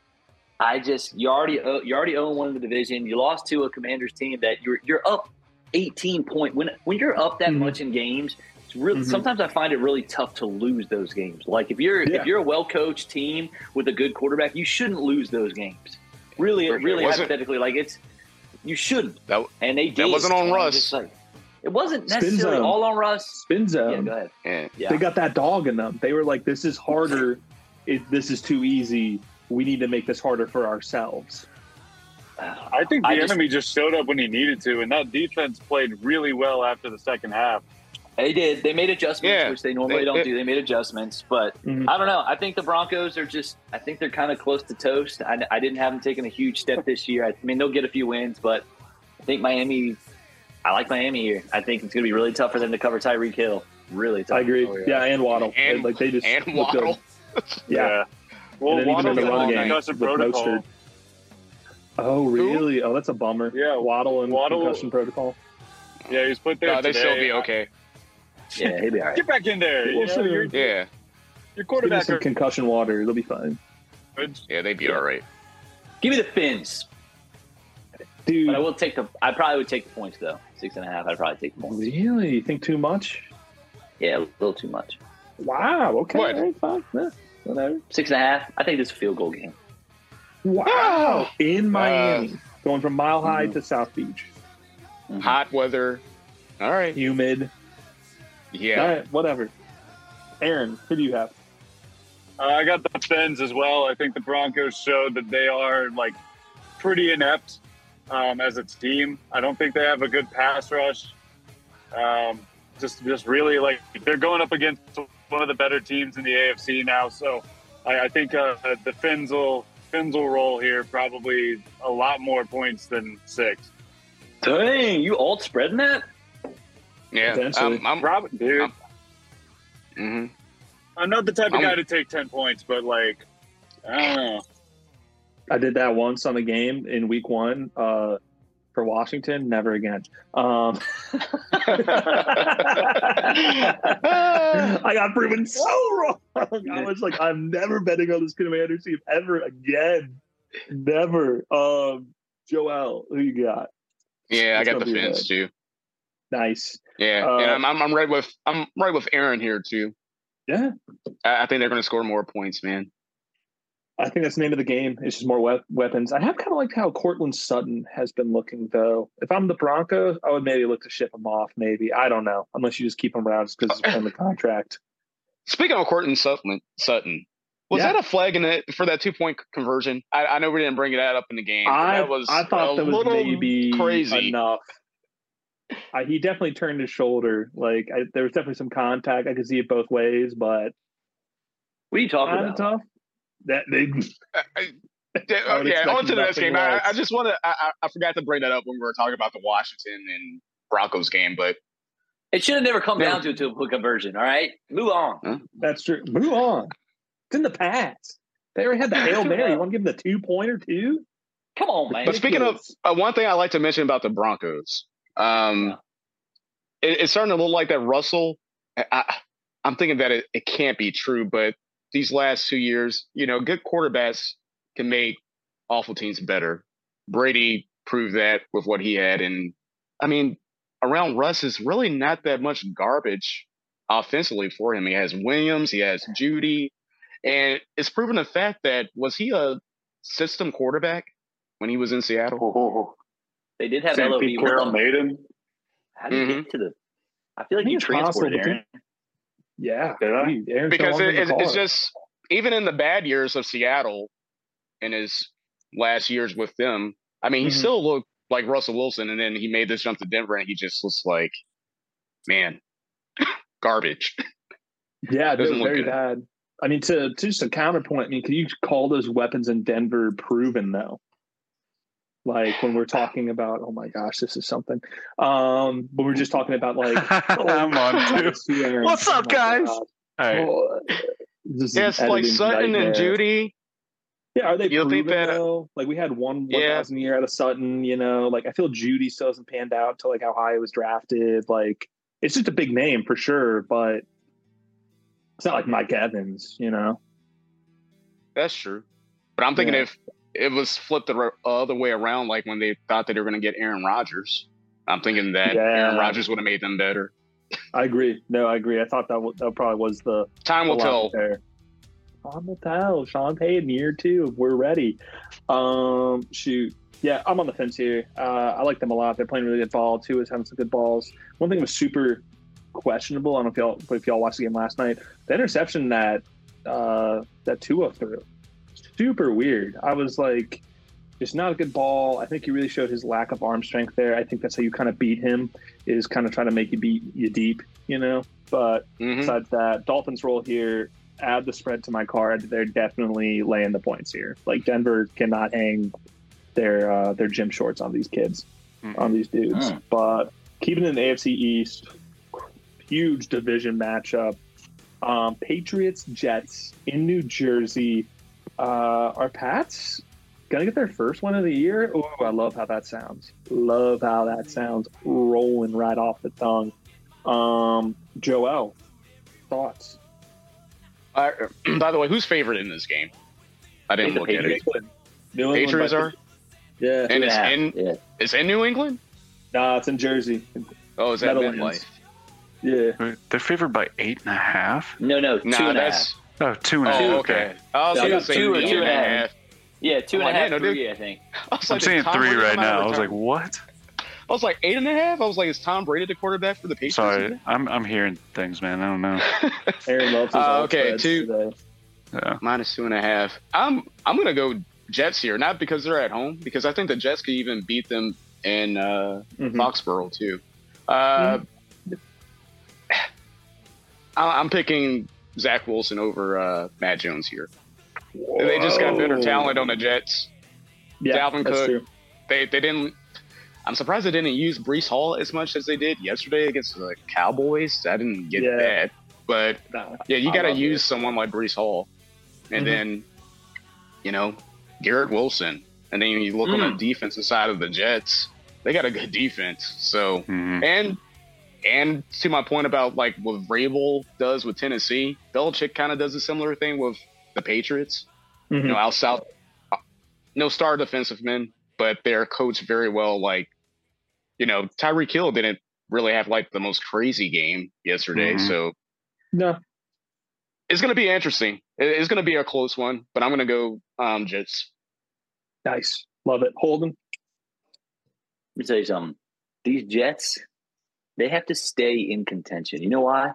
I just you already owe, you already own one in the division. You lost to a Commanders team that you're you're up eighteen point. When when you're up that mm-hmm. much in games, it's really mm-hmm. sometimes I find it really tough to lose those games. Like if you're yeah. if you're a well coached team with a good quarterback, you shouldn't lose those games. Really, For really sure. hypothetically, like it's you shouldn't. That, and they that wasn't on Russ. Like, it wasn't necessarily all on Russ. Spin zone. Yeah, go ahead. Yeah. Yeah. They got that dog in them. They were like, this is harder. It, this is too easy. We need to make this harder for ourselves. I think the I just, enemy just showed up when he needed to, and that defense played really well after the second half. They did. They made adjustments, yeah, which they normally they, don't they, do. They made adjustments, but mm-hmm. I don't know. I think the Broncos are just – I think they're kind of close to toast. I, I didn't have them taking a huge step this year. I mean, they'll get a few wins, but I think Miami – I like Miami here. I think it's going to be really tough for them to cover Tyreek Hill. Really tough. I agree. Oh, yeah. yeah, and Waddle. And, like, they just and Waddle. Good. Yeah. yeah. Well, Waddle's on concussion protocol. Oh, really? Oh, that's a bummer. Yeah, Waddle and Waddle. Concussion protocol. Yeah, he's put there. No, they still be okay. Yeah, he'll be all right. Get back in there. We'll know, your, yeah, your quarterback. Some concussion water. They'll be fine. Yeah, they'd be yeah. all right. Give me the Fins, dude. But I will take the. I probably would take the points though. Six and a half. I'd probably take the points. Really? You think too much? Yeah, a little too much. Wow. Okay. What? Right, fine. Yeah, whatever. Six and a half. I think this is a field goal game. Wow! In Miami, uh, going from Mile High mm-hmm. to South Beach. Mm-hmm. Hot weather. All right. Humid. Yeah. All right, whatever. Aaron, who do you have? Uh, I got the Fins as well. I think the Broncos showed that they are like pretty inept um, as a team. I don't think they have a good pass rush. Um, just, just really like they're going up against one of the better teams in the A F C now. So I, I think uh, the Fins will. Fins will roll here, probably a lot more points than six. Dang, you alt spreading that? Yeah, I'm, I'm probably, dude. I'm, mm-hmm. I'm not the type of I'm, guy to take ten points, but like, I don't know. I did that once on a game in week one uh, for Washington. Never again. Um, I got proven so wrong. I was like, I'm never betting on this Commanders team ever again. Never. Um, Joel, who you got? Yeah, That's I got the Fins too. Nice. Yeah, uh, and I'm, I'm I'm right with I'm right with Aaron here too. Yeah, I, I think they're going to score more points, man. I think that's the name of the game. It's just more we- weapons. I have kind of liked how Cortland Sutton has been looking, though. If I'm the Broncos, I would maybe look to ship him off, maybe. I don't know, unless you just keep him around just because it's on the contract. Speaking of Cortland Sutton, Sutton was yeah. that a flag in the, for that two-point conversion? I, I know we didn't bring that up in the game. I, that was I thought a that was little maybe crazy. Enough. I, he definitely turned his shoulder. Like I, there was definitely some contact. I could see it both ways, but what are you talking about? Tough. That they uh, yeah, on to the next game. I, I just want to. I, I forgot to bring that up when we were talking about the Washington and Broncos game, but it should have never come yeah. down to a two-point conversion. All right, move on. Huh? That's true. Move on. It's in the past. They already had the Hail Mary. You want to give them the two-pointer too? Come on, man. But speaking of uh, one thing, I like to mention about the Broncos. Um, yeah. it, it's starting to look like that Russell. I, I, I'm thinking that it, it can't be true, but. These last two years, you know, good quarterbacks can make awful teams better. Brady proved that with what he had. And, I mean, around Russ is really not that much garbage offensively for him. He has Williams. He has Judy. And it's proven the fact that was he a system quarterback when he was in Seattle? Oh, they did have L O B. Carroll made him. How did he mm-hmm. get to the – I feel like he transported Aaron. Yeah, Aaron, because it, it, it's just even in the bad years of Seattle and his last years with them, I mean, mm-hmm. he still looked like Russell Wilson. And then he made this jump to Denver and he just looks like, man, garbage. Yeah, it doesn't very look bad. I mean, to, to just a counterpoint, I mean, can you call those weapons in Denver proven, though? Like when we're talking about, oh my gosh, this is something. Um, but we're just talking about like, oh, I'm on too. What's up, oh guys? God. All right. Oh, yeah, it's like Sutton nightmare. And Judy. Yeah, are they You'll proven though? Like we had one one yeah. thousand year out of Sutton. You know, like I feel Judy still hasn't panned out to like how high it was drafted. Like it's just a big name for sure, but it's not like Mike Evans. You know, that's true. But I'm thinking yeah. if. It was flipped the other way around, like when they thought that they were going to get Aaron Rodgers. I'm thinking that yeah. Aaron Rodgers would have made them better. I agree. No, I agree. I thought that w- that probably was the time will tell. There. Time will tell. Sean Payton, year two. We're ready. Um, shoot. Yeah, I'm on the fence here. Uh, I like them a lot. They're playing really good ball. Two is having some good balls. One thing was super questionable. I don't know if y'all, if y'all watched the game last night. The interception that uh, that Tua threw. Super weird. I was like, it's not a good ball. I think he really showed his lack of arm strength there. I think that's how you kind of beat him, is kind of trying to make you beat you deep, you know? But mm-hmm. besides that, Dolphins roll here. Add the spread to my card. They're definitely laying the points here. Like, Denver cannot hang their uh, their gym shorts on these kids, mm-hmm. on these dudes. Mm. But keeping in the A F C East, huge division matchup. Um, Patriots, Jets in New Jersey. Uh, are Pats Gotta get their first win of the year. Ooh, I love how that sounds. Love how that sounds. Rolling right off the tongue. Um, Joel, thoughts? Uh, by the way, who's favorite in this game? I didn't look at it. New Patriots are? Yeah. And yeah. It's in yeah. It's in New England? Nah, it's in Jersey. Oh, is that MetLife? Yeah. They're favored by eight and a half? No, no, two nah, and that's, a half. Oh, two and a half. Oh, okay. I was going to say two and a half. Yeah, two and a half, three, I think. I'm saying three right now. I was like, what? I was like, eight and a half? I was like, is Tom Brady the quarterback for the Patriots? Sorry, I'm I'm hearing things, man. I don't know. Aaron loves his uh, okay, two. Yeah. Minus two and a half. I'm, I'm going to go Jets here, not because they're at home, because I think the Jets could even beat them in uh, mm-hmm. Foxborough, too. Uh, mm-hmm. I'm picking Zach Wilson over uh, Matt Jones here. Whoa. They just got better talent on the Jets. Yeah, Dalvin Cook. True. They they didn't. I'm surprised they didn't use Breece Hall as much as they did yesterday against the Cowboys. I didn't get yeah. that, but nah, yeah, you got to use it. Someone like Breece Hall, and mm-hmm. then you know Garrett Wilson, and then you look mm. on the defensive side of the Jets. They got a good defense. So mm-hmm. and and to my point about like what Vrabel does with Tennessee, Belichick kind of does a similar thing with the Patriots. Mm-hmm. You know, out south, no star defensive men, but they're coached very well. Like, you know, Tyreek Hill didn't really have like the most crazy game yesterday. Mm-hmm. So, no, it's going to be interesting. It's going to be a close one, but I'm going to go um, Jets. Nice. Love it. Holden. Let me tell you something. These Jets, they have to stay in contention. You know why?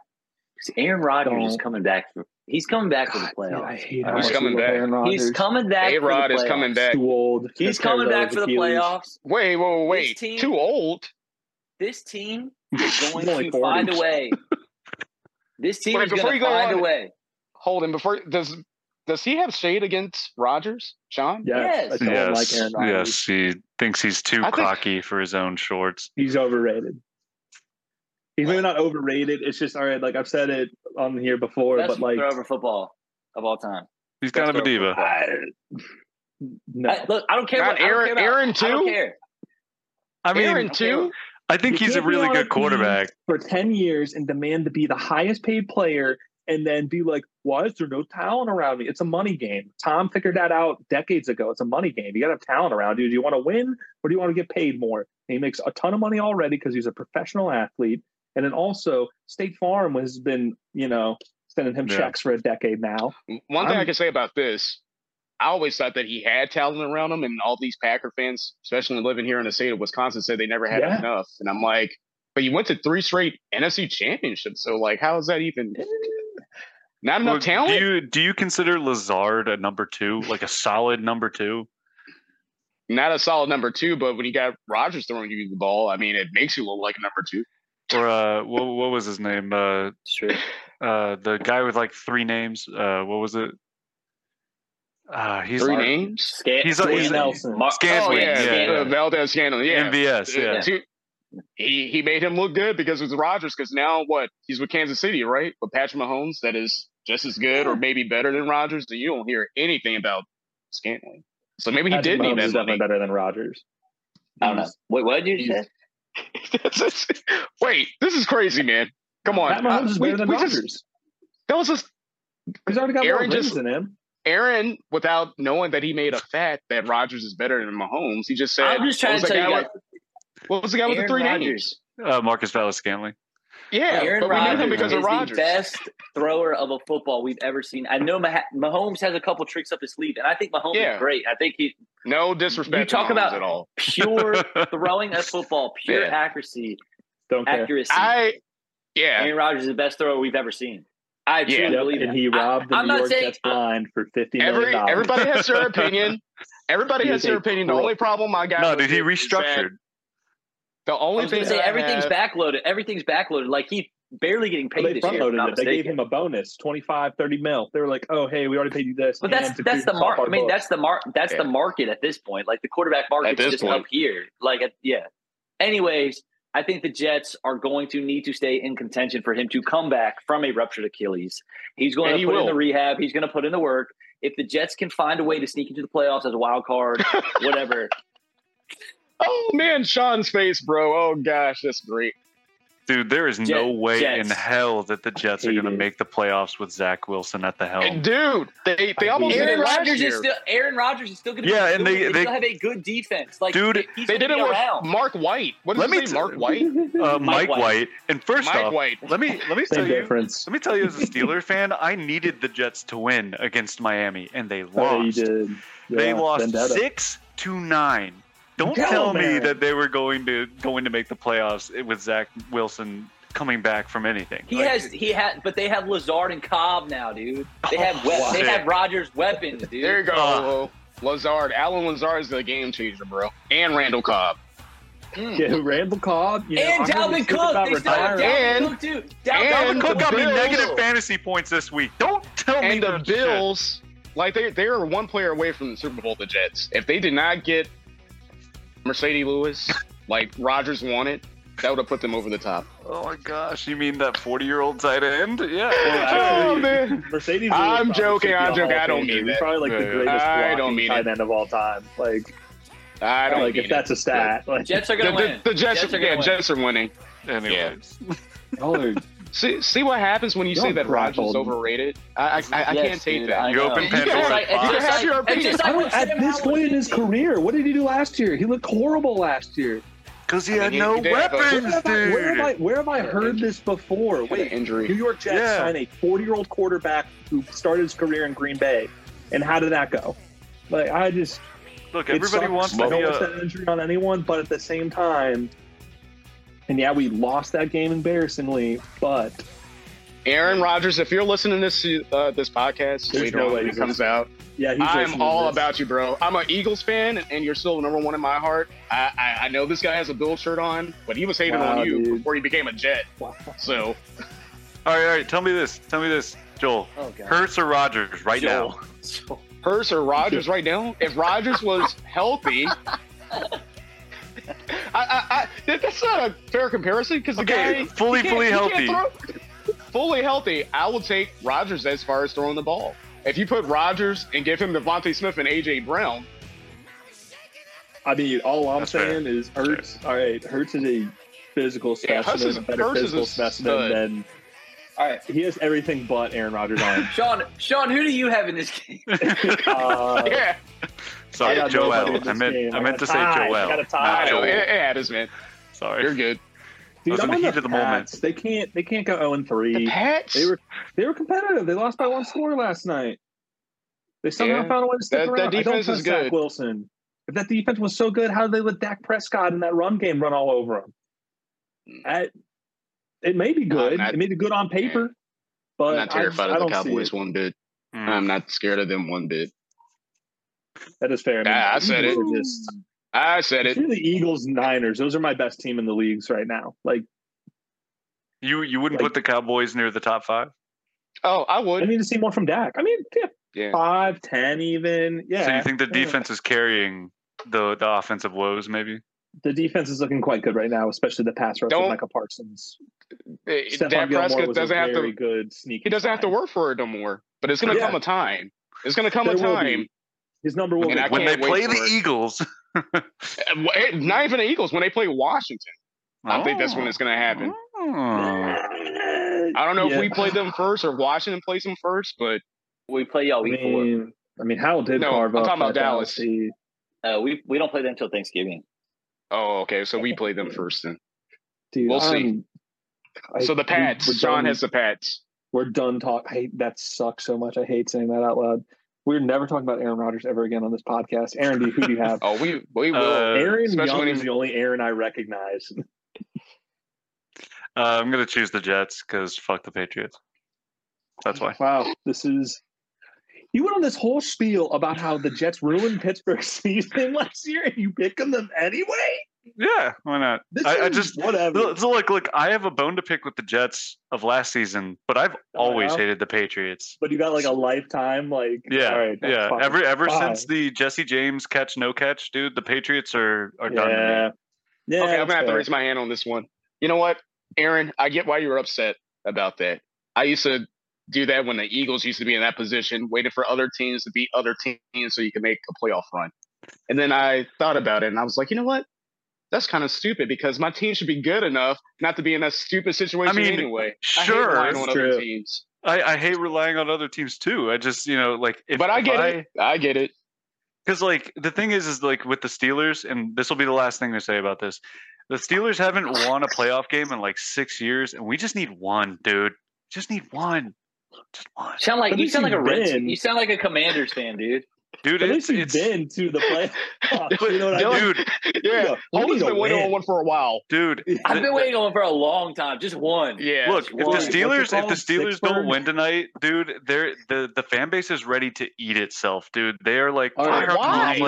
Because Aaron Rodgers Don't. is coming back for He's coming back God, for the playoffs. Yeah, he's, coming back. he's coming back. A-Rod for the playoffs. is coming back. Too old. He's coming back for the playoffs. Wait, whoa, wait. This team, Too old. This team is going to find a way. This team wait, is going to find go on, a way. Hold him. Before does does he have shade against Rodgers, Sean? Yes. Yes. I don't like Aaron Rodgers. Yes. He thinks he's too I cocky think, for his own shorts. He's overrated. He's really not overrated. It's just, all right, like I've said it on here before, Best but like over football of all time. He's Best kind of a diva. I, no. I, look, I don't care about Aaron. Aaron too. I don't care. I mean, Aaron too. I think you he's a really good quarterback for ten years and demand to be the highest paid player, and then be like, "Why is there no talent around me?" It's a money game. Tom figured that out decades ago. It's a money game. You got to have talent around you. Do you want to win or do you want to get paid more? And he makes a ton of money already because he's a professional athlete. And then also, State Farm has been, you know, sending him yeah. checks for a decade now. One thing I'm, I can say about this, I always thought that he had talent around him, and all these Packer fans, especially living here in the state of Wisconsin, said they never had yeah. enough. And I'm like, but you went to three straight N F C championships, so, like, how is that even – not enough well, talent? Do you, do you consider Lazard a number two, like a solid number two? Not a solid number two, but when you got Rodgers throwing you the ball, I mean, it makes you look like a number two. Or uh, what, what was his name? Uh, sure. uh, the guy with like three names. Uh, what was it? Uh, he's three like, names. Scan- he's like he's Nelson. Mar- Scantling. Oh yeah, yeah, yeah. Uh, Valdez Scantling. Yeah, M V S. Yeah. yeah. He he made him look good because it was Rodgers. Because now what? He's with Kansas City, right? With Patrick Mahomes, that is just as good or maybe better than Rodgers. And you don't hear anything about Scantling. So maybe he Patrick did need that. Definitely better than Rodgers. I don't know. Wait, what did you say? Wait, this is crazy, man. Come on. Uh, we, we just, that was just he's already got Aaron more just, than him. Aaron, without knowing that he made a fact that Rodgers is better than Mahomes, he just said I'm just trying to tell you guys, with, what was the guy Aaron with the three Rodgers. names? Uh, Marcus Valles-Scantling. Yeah, Aaron but we Rodgers knew him because of Rodgers. The best thrower of a football we've ever seen. I know Mah- Mahomes has a couple tricks up his sleeve, and I think Mahomes yeah. is great. I think he no disrespect. You talk Mahomes about at all. pure throwing a football, pure yeah. accuracy, Don't care. accuracy. I yeah, Aaron Rodgers is the best thrower we've ever seen. I truly yeah. believe it. And he robbed I, the I'm New York saying, Jets line for fifty every, million dollars. Everybody has their opinion. Everybody has their opinion. Cool. The only problem I got. No, dude, he restructured. The only I was going to say everything's have, backloaded. Everything's backloaded. Like he barely getting paid they this year. It. They gave him a bonus, twenty-five, thirty mil They were like, "Oh, hey, we already paid you this." But that's that's the market. I mean, that's the mark. That's yeah. the market at this point. Like the quarterback market is just point. up here. Like, yeah. Anyways, I think the Jets are going to need to stay in contention for him to come back from a ruptured Achilles. He's going and to put will. in the rehab. He's going to put in the work. if the Jets can find a way to sneak into the playoffs as a wild card, whatever. Oh, man, Sean's face, bro. Oh, gosh, that's great. Dude, there is Jet, no way Jets. in hell that the Jets are going to make the playoffs with Zach Wilson at the helm. And dude, they they almost Aaron Rodgers is still Aaron Rodgers is still going to yeah, be and they, they, they still have a good defense. Like, dude, they, they did it around. with Mark White. What did you say, Mark White? Uh, Mike White. White. And first Mike off, White. let me let me tell difference. you. Let me tell you, as a Steeler fan, I needed the Jets to win against Miami, and they lost. Oh, you did. Yeah, they lost vendetta. six to nine. Don't Go, tell man. me that they were going to going to make the playoffs with Zach Wilson coming back from anything. He like, has he had, but they have Lazard and Cobb now, dude. They have oh, wow. they have Rodgers' weapons, dude. There you go, uh, Lazard. Alan Lazard is the game changer, bro. And Randall Cobb. Mm. Yeah, Randall Cobb. You know, and Dalvin Cook. They still have Dalvin Cook too. Dalvin Cook got me negative fantasy points this week. Don't tell me the Bills. Like they they are one player away from the Super Bowl. The Jets, if they did not get Mercedes Lewis, like Rodgers wanted, that would have put them over the top. Oh my gosh, you mean that forty-year-old tight end? Yeah. Oh man, Mercedes. I'm joking. I'm joking. I don't mean that. Probably like the greatest tight end of all time. Like, I don't like if that's a stat. Like, Jets are gonna win. The Jets are yeah, Jets are winning. Anyways, see see what happens when you say that Rodgers is overrated. I I, I can't take that. You open Pandora's box. At this point in his career, what did he do last year? He looked horrible last year. Because he I mean, had no he, he weapons, dude. Where have I, where have I heard this before? Wait, injury. New York Jets yeah. signed a forty-year-old quarterback who started his career in Green Bay, and how did that go? Like I just look. Everybody wants to. I don't wish that injury on anyone, but at the same time. And yeah, we lost that game embarrassingly, but Aaron Rodgers, if you're listening to this uh, this podcast later no on when it comes out, yeah, I'm all about you, bro. I'm an Eagles fan, and you're still number one in my heart. I, I, I know this guy has a Bill shirt on, but he was hating wow, on you dude. before he became a Jet. Wow. So, all right, all right, tell me this, tell me this, Joel. Oh, Hurts or Rodgers right Joel. now? Hurts or Rodgers right now? If Rodgers was healthy. I, I, I, that's not a fair comparison because the okay, guy fully, fully healthy, fully healthy. I will take Rodgers as far as throwing the ball. If you put Rodgers and give him Devontae Smith and A J Brown, I mean, all I'm that's saying fair. is Hurts. All right, Hurts is a physical specimen, yeah, Hurts is, a better Hurts physical is a specimen stud. than. All right, he has everything but Aaron Rodgers on him. Sean, Sean, who do you have in this game? uh, yeah. Sorry, I Joel. I meant, game. I meant I to tie. say Joel. I, got tie. I know. Joel. It, it happens, man. Sorry, you're good. Dude, I'm on the, the, the moment. They can't. They can't go zero and three. The Pats. They were. They were competitive. They lost by one score last night. They somehow yeah. found a way to stick that, around. That defense I don't is good. Zach Wilson. If that defense was so good, how did they let Dak Prescott in that run game run all over him? I, it may be good. Not, it may be good on paper, man. but I'm not terrified I, of I the Cowboys one bit. Mm. I'm not scared of them one bit. That is fair. I, mean, I said it. Just, I said it. The Eagles, Niners, those are my best team in the leagues right now. Like, you, you wouldn't like, put the Cowboys near the top five. Oh, I would. I need to see more from Dak. I mean, yeah, yeah. five, ten, even. Yeah. So you think the defense yeah. is carrying the the offensive woes? Maybe the defense is looking quite good right now, especially the pass rush of Michael Parsons. It, Dak Prescott doesn't have to. Good he doesn't sign. have to work for it no more. But it's going to yeah. come a time. It's going to come there a time. His number one. I mean, when they play the it. Eagles, not even the Eagles. When they play Washington, oh. I think that's when it's going to happen. Oh. I don't know yeah. if we play them first or Washington plays them first, but we play y'all week I mean, four. I mean, how did no, Carve I'm talking about Dallas. Dallas. Uh, we we don't play them until Thanksgiving. Oh, okay. So we play them first then. Dude, we'll um, see. I, so the Pats. We, Sean done, has the Pats. We're done talking. That sucks so much. I hate saying that out loud. We're never talking about Aaron Rodgers ever again on this podcast. Aaron, do you, who do you have? oh, we we will. Uh, Aaron Young is the only Aaron I recognize. uh, I'm going to choose the Jets because fuck the Patriots. That's why. Wow, this is. You went on this whole spiel about how the Jets ruined Pittsburgh's season last year, and you pick on them anyway. Yeah, why not? This I, I just whatever. So look, look, I have a bone to pick with the Jets of last season, but I've always oh, yeah. hated the Patriots. But you got like a lifetime, like yeah, all right, yeah. Fine. Ever ever fine. since the Jesse James catch no catch, dude, the Patriots are are yeah. done. To me. Yeah, okay, I'm gonna have fair. to raise my hand on this one. You know what, Aaron? I get why you were upset about that. I used to do that when the Eagles used to be in that position, waited for other teams to beat other teams so you can make a playoff run. And then I thought about it and I was like, you know what? That's kind of stupid because my team should be good enough not to be in that stupid situation I mean, anyway. Sure. I hate relying on other teams. I, I hate relying on other teams too. I just, you know, like, if, but I get I, it. I get it. Because like the thing is, is like with the Steelers, and this will be the last thing to say about this. The Steelers haven't won a playoff game in like six years, and we just need one, dude. Just need one. Just one. Sound like, you sound like a Reds. You sound like a Commanders fan, dude. Dude, at least you've been to the playoffs. You know what I mean? Dude, yeah. I've been waiting on one for a while. Dude. I've been waiting on one for a long time. Just one. Yeah. Look, if the Steelers if the Steelers don't win tonight, dude, they're the, the fan base is ready to eat itself, dude. They're like, why?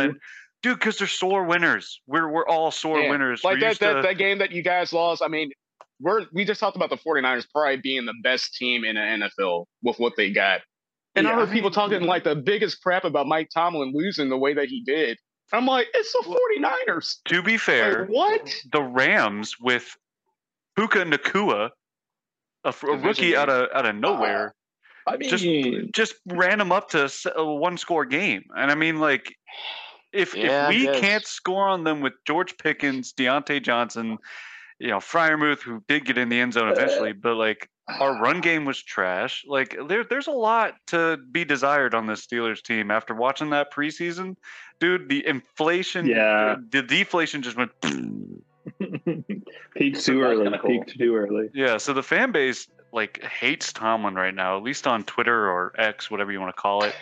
Dude, because they're sore winners. We're we're all sore yeah. winners. Like that, that, to... that game that you guys lost, I mean, we're we just talked about the 49ers probably being the best team in the N F L with what they got. And yeah. I heard people talking like the biggest crap about Mike Tomlin losing the way that he did. I'm like, it's the 49ers. To be fair, like, what? The Rams with Puka Nacua, a, a rookie out of out of nowhere, uh, I mean, just just ran him up to a one score game. And I mean, like, if yeah, if we can't score on them with George Pickens, Deontay Johnson, you know, Freiermuth, who did get in the end zone eventually, but like. Our run game was trash. Like there, there's a lot to be desired on this Steelers team. After watching that preseason, dude, the inflation, yeah, the deflation just went. peaked too early. Peaked too early. Yeah. So the fan base like hates Tomlin right now, at least on Twitter or X, whatever you want to call it.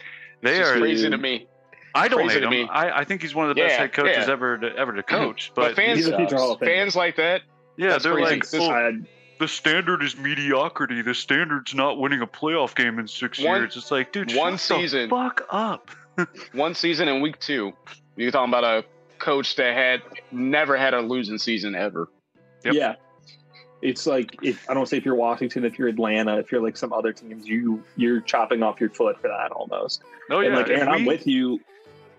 They it's are crazy to me. I don't hate him. Me. I, I think he's one of the yeah, best head coaches yeah. ever to ever to coach. But, but fans, fans like that. Yeah, that's they're crazy. like. Well, the standard is mediocrity. The standard's not winning a playoff game in six one, years. It's like, dude, one shut season, the fuck up. One season in week two, you're talking about a coach that had never had a losing season ever. Yep. Yeah, it's like if, I don't say if you're Washington, if you're Atlanta, if you're like some other teams, you you're chopping off your foot for that almost. Oh yeah, and like Aaron, we, I'm with you.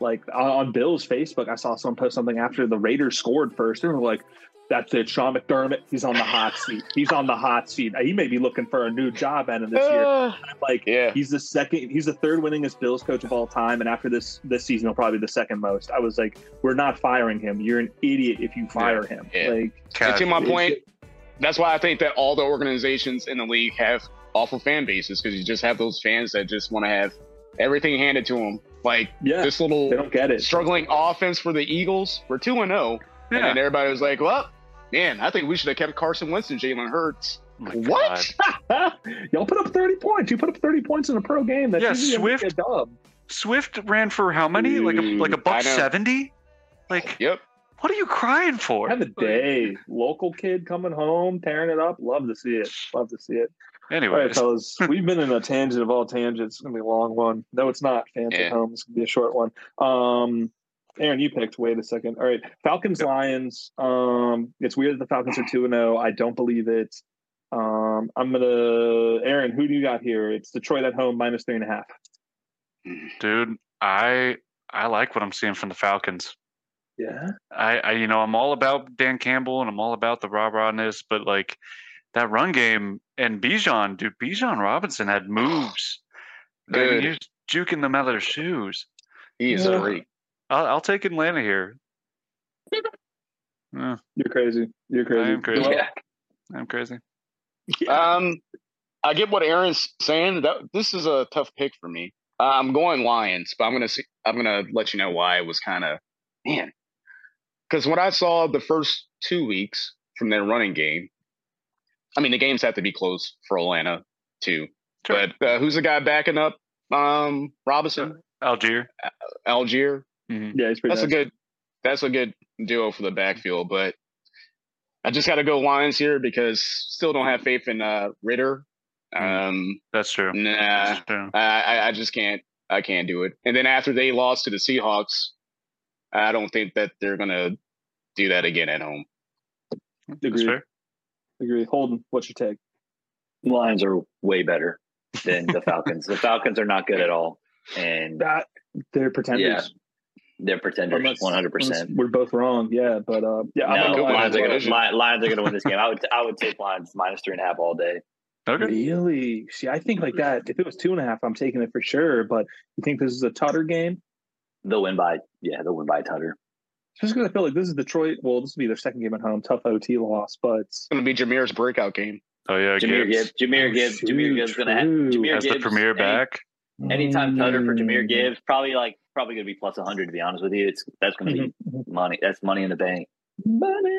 Like on Bill's Facebook, I saw someone post something after the Raiders scored first. They were like. That's it, Sean McDermott. He's on the hot seat. He's on the hot seat. He may be looking for a new job end of this year. I'm like, yeah. he's the second, he's the third winningest Bills coach of all time, and after this this season, he'll probably be the second most. I was like, we're not firing him. You're an idiot if you fire yeah. him. Yeah. Like, and to my point, that's why I think that all the organizations in the league have awful fan bases because you just have those fans that just want to have everything handed to them. Like yeah, this little they don't get it. struggling offense for the Eagles. We're two and zero, yeah. and then everybody was like, well. Man, I think we should have kept Carson Wentz and Jalen Hurts. Oh what? Y'all put up thirty points. You put up thirty points in a pro game. That's yeah, Swift. A dub. Swift ran for how many? Like a like a buck seventy. Like yep. What are you crying for? Have a day. Local kid coming home, tearing it up. Love to see it. Love to see it. Anyway, right, fellas, we've been in a tangent of all tangents. It's gonna be a long one. No, it's not. Fans yeah. at home. It's gonna be a short one. Um. Aaron, you picked. Wait a second. All right, Falcons yep. Lions. Um, it's weird that the Falcons are two and zero. I don't believe it. Um, I'm gonna Aaron. Who do you got here? It's Detroit at home minus three and a half. Dude, I I like what I'm seeing from the Falcons. Yeah. I, I you know I'm all about Dan Campbell and I'm all about the rah rahness, but like that run game and Bijan, dude, Bijan Robinson had moves. Dude, I mean, he was juking them out of their shoes. He is yeah. a reek. I'll, I'll take Atlanta here. You're crazy. You're crazy. I'm crazy. Yeah. I'm crazy. Um, I get what Aaron's saying. That this is a tough pick for me. Uh, I'm going Lions, but I'm gonna see, I'm gonna let you know why it was kind of man. Because when I saw the first two weeks from their running game, I mean the games have to be close for Atlanta too. Sure. But uh, who's the guy backing up? Um, Robinson, Algier, Algier. Mm-hmm. Yeah, it's pretty that's nice. a good that's a good duo for the backfield, but I just got to go Lions here because still don't have faith in uh, Ritter. Um, that's true. Nah, that's true. I I just can't I can't do it. And then after they lost to the Seahawks, I don't think that they're gonna do that again at home. Agree. Agree. Holden, what's your take? Lions are way better than the Falcons. The Falcons are not good at all, and that, they're pretenders. Yeah. They're pretenders, one hundred percent. We're both wrong, yeah. But uh, yeah, no, I'm gonna go Lions, Lions, are gonna, Lions are going to win this game. I would, I would take Lions minus three and a half all day. Okay. Really? See, I think like that, if it was two and a half, I'm taking it for sure. But you think this is a Tutter game? They'll win by, yeah, they'll win by Tutter. Just because I feel like this is Detroit. Well, this will be their second game at home. Tough O T loss, but it's going to be Jameer's breakout game. Oh, yeah. Jameer Gibbs. Jameer Gibbs. Oh, Jameer Gibbs going to have Jameer Gibbs. As the premier any, back. Anytime Tutter for Jameer Gibbs, probably like, probably going to be plus one hundred, to be honest with you. It's That's going to be money. That's money in the bank. Money.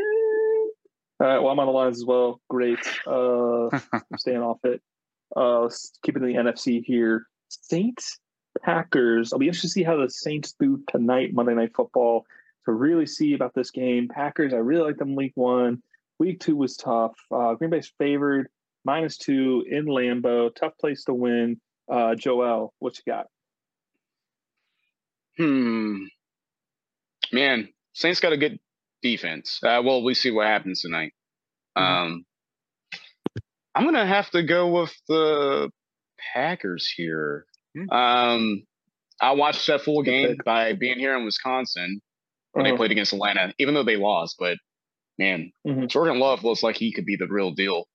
All right. Well, I'm on the lines as well. Great. Uh, I'm staying off it. Uh, let's keep it in the N F C here. Saints, Packers. I'll be interested to see how the Saints do tonight, Monday Night Football. To really see about this game. Packers, I really like them week one. Week two was tough. Uh, Green Bay's favored, minus two in Lambeau. Tough place to win. Uh, Joel, what you got? Hmm. Man, Saints got a good defense. Uh, well, we see what happens tonight. Mm-hmm. Um, I'm going to have to go with the Packers here. Mm-hmm. Um, I watched that full game by being here in Wisconsin. When they played against Atlanta, even though they lost, but man, mm-hmm. Jordan Love looks like he could be the real deal.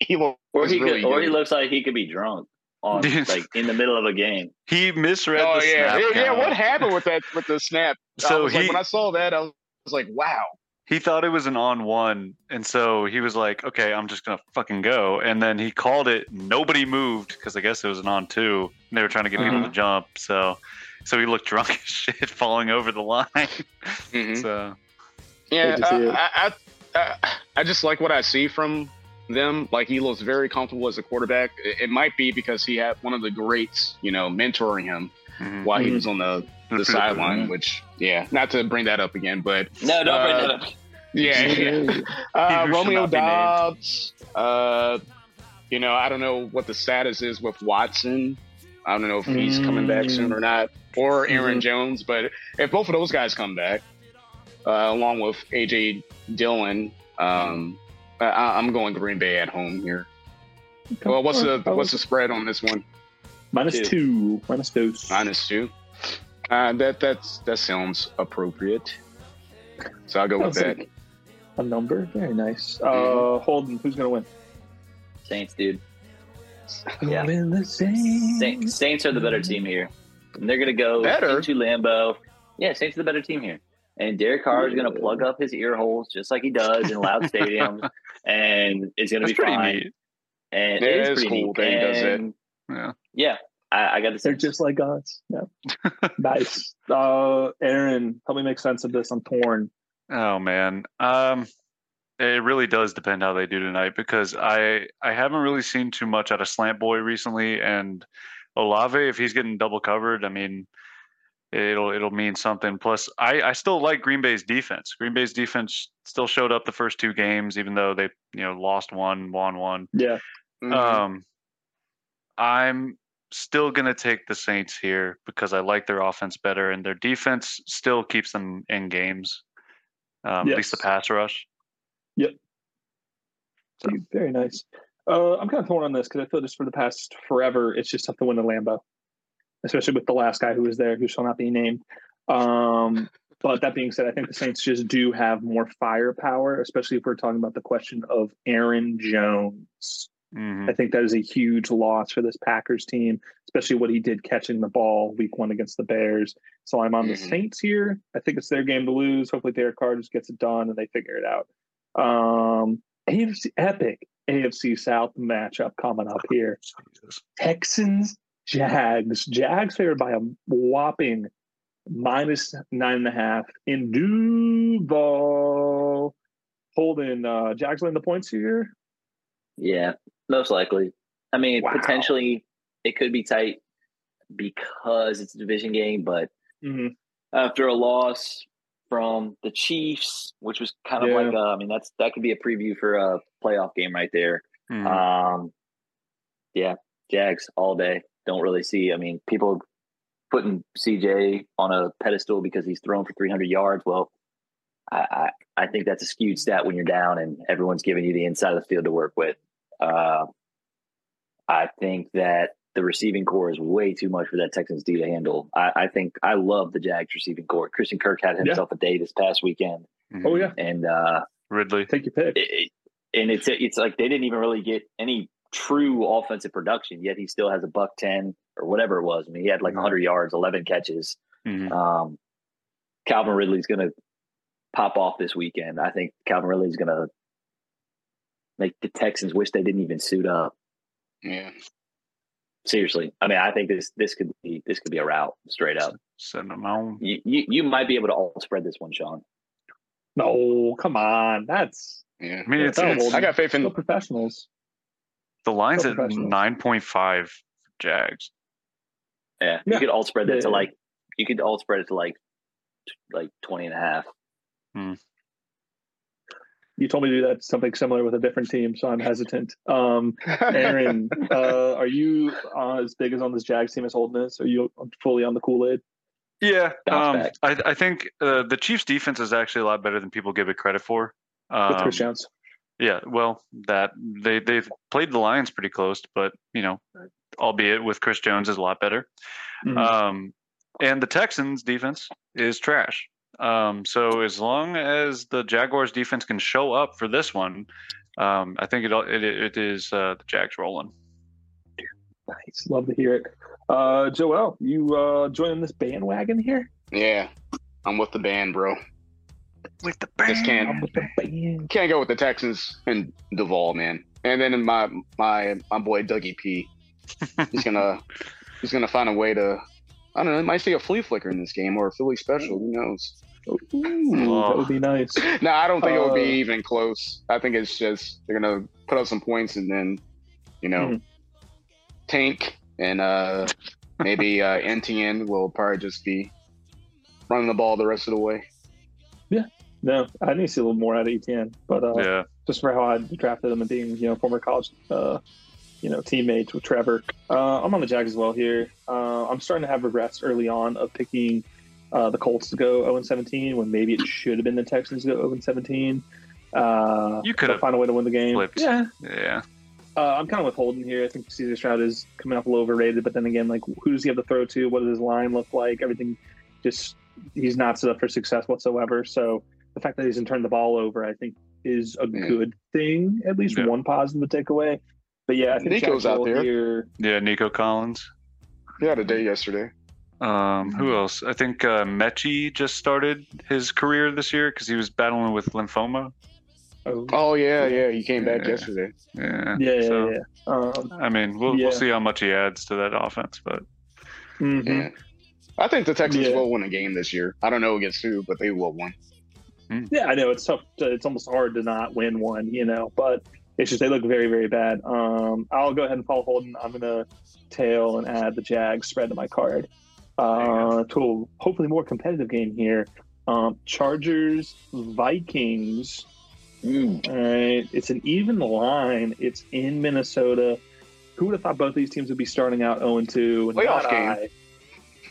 he looks or he really could, or he looks like he could be drunk on like in the middle of a game. He misread. Oh the yeah, snap yeah. Count. What happened with that with the snap? So he, like, when I saw that, I was, I was like, wow. He thought it was an on-one, and so he was like, okay, I'm just gonna fucking go. And then he called it. Nobody moved because I guess it was an on-two. And they were trying to get mm-hmm. people to jump, so. So he looked drunk as shit, falling over the line. Mm-hmm. So, yeah, I, I, I, I just like what I see from them. Like, he looks very comfortable as a quarterback. It, it might be because he had one of the greats, you know, mentoring him mm-hmm. while he was on the, the sideline. Which, yeah, not to bring that up again, but no, don't uh, bring that up. Yeah, yeah. Uh, Romeo Doubs. Uh, you know, I don't know what the status is with Watson. I don't know if he's mm. coming back soon or not, or Aaron mm. Jones. But if both of those guys come back, uh, along with A J Dillon, um, I- I'm going Green Bay at home here. Okay. Well, what's the what's the spread on this one? Minus two. two. Minus two. Minus two. Uh, that that's that sounds appropriate. So I'll go that's with that. A number, very nice. Uh, Holden, who's gonna win? Saints, dude. Yeah. The Saints. Saints are the better team here. And they're going to go better. Into Lambeau. Yeah, Saints are the better team here. And Derek Carr is going to plug up his ear holes just like he does in loud stadiums. And it's going to be fine. Neat. And yeah, it is pretty cool. Neat. Does it. Yeah, yeah I, I got to say. They're just like us. Yeah. Nice. Uh, Aaron, help me make sense of this. I'm torn. Oh, man. Um It really does depend how they do tonight because I I haven't really seen too much out of Slant Boy recently, and Olave, if he's getting double covered, I mean it'll it'll mean something. Plus I, I still like Green Bay's defense. Green Bay's defense still showed up the first two games, even though they you know lost one, won one. Yeah. Mm-hmm. Um I'm still gonna take the Saints here because I like their offense better and their defense still keeps them in games. Um yes. At least the pass rush. Yep. So. Very nice. Uh, I'm kind of torn on this because I feel just for the past forever, it's just tough to win the Lambeau, especially with the last guy who was there, who shall not be named. Um, but that being said, I think the Saints just do have more firepower, especially if we're talking about the question of Aaron Jones. Mm-hmm. I think that is a huge loss for this Packers team, especially what he did catching the ball week one against the Bears. So I'm on mm-hmm. the Saints here. I think it's their game to lose. Hopefully Derek Carr just gets it done and they figure it out. Um, A F C, epic A F C South matchup coming up here. Texans, Jags. Jags favored by a whopping minus nine and a half in Duval. Holding uh, Jags laying the points here? Yeah, most likely. I mean, wow. Potentially it could be tight because it's a division game, but mm-hmm. after a loss from the Chiefs, which was kind of yeah. like, uh, I mean, that's that could be a preview for a playoff game right there. Mm-hmm. Um, yeah, Jags all day. Don't really see. I mean, people putting C J on a pedestal because he's thrown for three hundred yards. Well, I, I, I think that's a skewed stat when you're down and everyone's giving you the inside of the field to work with. Uh, I think that the receiving core is way too much for that Texans D to handle. I, I think I love the Jags receiving core. Christian Kirk had himself yeah. a day this past weekend. Mm-hmm. Oh yeah, and uh, Ridley, take your pick. It, and it's it's like they didn't even really get any true offensive production, yet he still has a buck ten or whatever it was. I mean, he had like one hundred yards, eleven catches. Mm-hmm. Um, Calvin Ridley's going to pop off this weekend. I think Calvin Ridley's going to make the Texans wish they didn't even suit up. Yeah. Seriously, I mean, I think this this could be this could be a route straight up. Send them home. You, you you might be able to all spread this one, Sean. No, come on, that's yeah. I mean, it's, it's I got faith in the professionals. The line's at nine point five Jags. Yeah, you yeah. could all spread that yeah. to like you could all spread it to like like twenty and a half. Hmm. You told me to do that something similar with a different team, so I'm hesitant. Um, Aaron, uh, are you uh, as big as on this Jags team as Holden is? Are you fully on the Kool-Aid? Yeah. Um, I, I think uh, the Chiefs' defense is actually a lot better than people give it credit for. Um, with Chris Jones. Yeah, well, that they, they've played the Lions pretty close, but, you know, albeit with Chris Jones is a lot better. Mm-hmm. Um, and the Texans' defense is trash. Um, so as long as the Jaguars defense can show up for this one, um, I think it it, it is uh, the Jags rolling. Nice, love to hear it. Uh, Joel, you uh, joining this bandwagon here? Yeah, I'm with the band, bro. With the band, Just can't, I'm with the band. Can't go with the Texans and Duvall, man. And then my my my boy Dougie P, he's gonna he's gonna find a way to. I don't know. It might see a flea flicker in this game or a Philly special. Who knows? Ooh, oh. That would be nice. No, I don't think uh, it would be even close. I think it's just they're going to put up some points and then, you know, mm-hmm. tank. And uh, maybe uh, N T N will probably just be running the ball the rest of the way. Yeah. No, I need to see a little more out of E T N. But uh, yeah. just for how I drafted him and being, you know, former college uh you know, teammates with Trevor. Uh, I'm on the Jags as well here. Uh, I'm starting to have regrets early on of picking uh, the Colts to go oh and seventeen when maybe it should have been the Texans to go oh and seventeen. Uh, you could have find a way to win the game. Flipped. Yeah. Yeah. Uh, I'm kind of withholding here. I think CeeDee Stroud is coming up a little overrated, but then again, like, who does he have to throw to? What does his line look like? Everything just, he's not set up for success whatsoever. So the fact that he hasn't turned the ball over, I think, is a yeah. good thing, at least yeah. one positive takeaway. But yeah, I think Nico's out there. Here. Yeah, Nico Collins. He had a day yesterday. Um, who else? I think uh, Mechie just started his career this year because he was battling with lymphoma. Oh, oh yeah, yeah. He came back yeah. yesterday. Yeah, yeah, yeah. So, yeah, yeah. Um, I mean, we'll yeah. we'll see how much he adds to that offense, but mm-hmm. yeah. I think the Texans yeah. will win a game this year. I don't know against who, but they will win. Mm. Yeah, I know it's tough. To, it's almost hard to not win one, you know, but. It's just they look very, very bad. Um, I'll go ahead and follow Holden. I'm going to tail and add the Jags spread to my card. Uh, to a hopefully more competitive game here. Um, Chargers, Vikings. Mm. All right. It's an even line. It's in Minnesota. Who would have thought both of these teams would be starting out oh and two? Playoff game. I.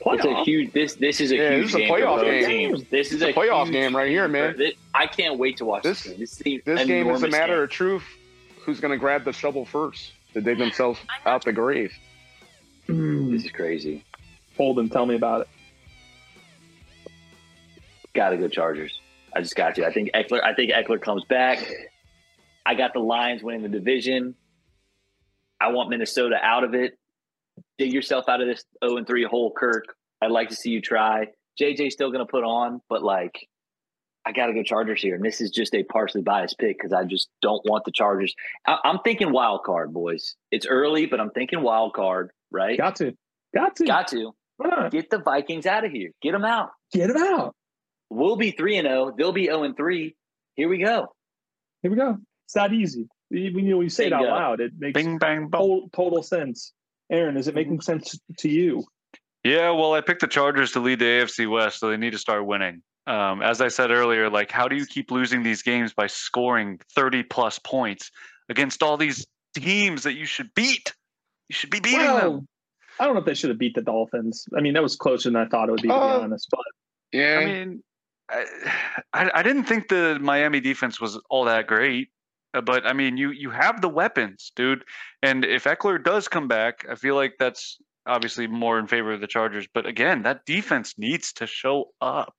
Playoff. It's a huge, this this is a yeah, huge this is game. A playoff game. Teams. This is a, a playoff huge, game right here, man. This, I can't wait to watch this. This, this, team, this game is a matter game. Of truth. Who's going to grab the shovel first to dig themselves out the grave? Mm. This is crazy. Holden, tell me about it. Gotta go Chargers. I just got you. I think Eckler. I think Eckler comes back. I got the Lions winning the division. I want Minnesota out of it. Dig yourself out of this oh and three hole, Kirk. I'd like to see you try. J J's still going to put on, but like. I got to go Chargers here. And this is just a partially biased pick because I just don't want the Chargers. I- I'm thinking wild card, boys. It's early, but I'm thinking wild card, right? Got to. Got to. Got to. Get the Vikings out of here. Get them out. Get them out. We'll be three and oh. They'll be oh and three. Here we go. Here we go. It's that easy. When you say Bingo. It out loud, it makes Bing, bang, total, total sense. Aaron, is it making sense to you? Yeah, well, I picked the Chargers to lead the A F C West, so they need to start winning. Um, as I said earlier, like, how do you keep losing these games by scoring thirty plus points against all these teams that you should beat? You should be beating well, them. I don't know if they should have beat the Dolphins. I mean, that was closer than I thought it would be, to uh, be honest. But yeah, I mean, I, I, I didn't think the Miami defense was all that great. But, I mean, you, you have the weapons, dude. And if Eckler does come back, I feel like that's obviously more in favor of the Chargers. But, again, that defense needs to show up.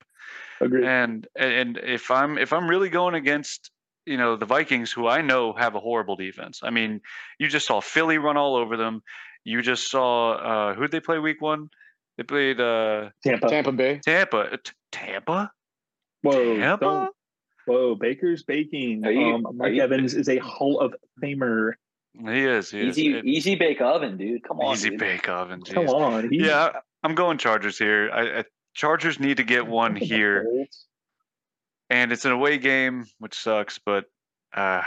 Agreed. And and if I'm if I'm really going against you know, the Vikings, who I know have a horrible defense. I mean, you just saw Philly run all over them. You just saw uh, who'd they play week one? They played uh, Tampa. Tampa Bay. Tampa. Tampa. Whoa. Tampa. Don't. Whoa. Baker's baking. You, um, Mike you, Evans is a Hall of Famer. He is. He easy, is. It, easy bake oven, dude. Come on. Easy dude. bake oven. Geez. Come on. He's... Yeah, I'm going Chargers here. I, I, Chargers need to get one here. And it's an away game, which sucks, but, uh,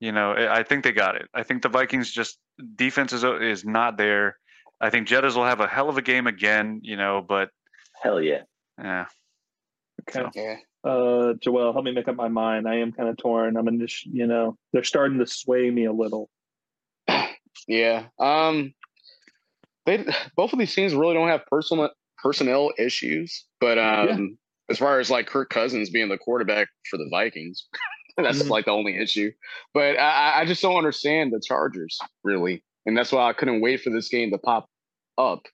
you know, I think they got it. I think the Vikings just defense is, is not there. I think Jettas will have a hell of a game again, you know, but. Hell yeah. Yeah. Okay. So. Uh, Joel, help me make up my mind. I am kind of torn. I'm going to, you know, they're starting to sway me a little. Yeah. Um, they both of these teams really don't have personal personnel issues, but um. Yeah. As far as like Kirk Cousins being the quarterback for the Vikings, that's mm-hmm. like the only issue. But I, I just don't understand the Chargers really, and that's why I couldn't wait for this game to pop up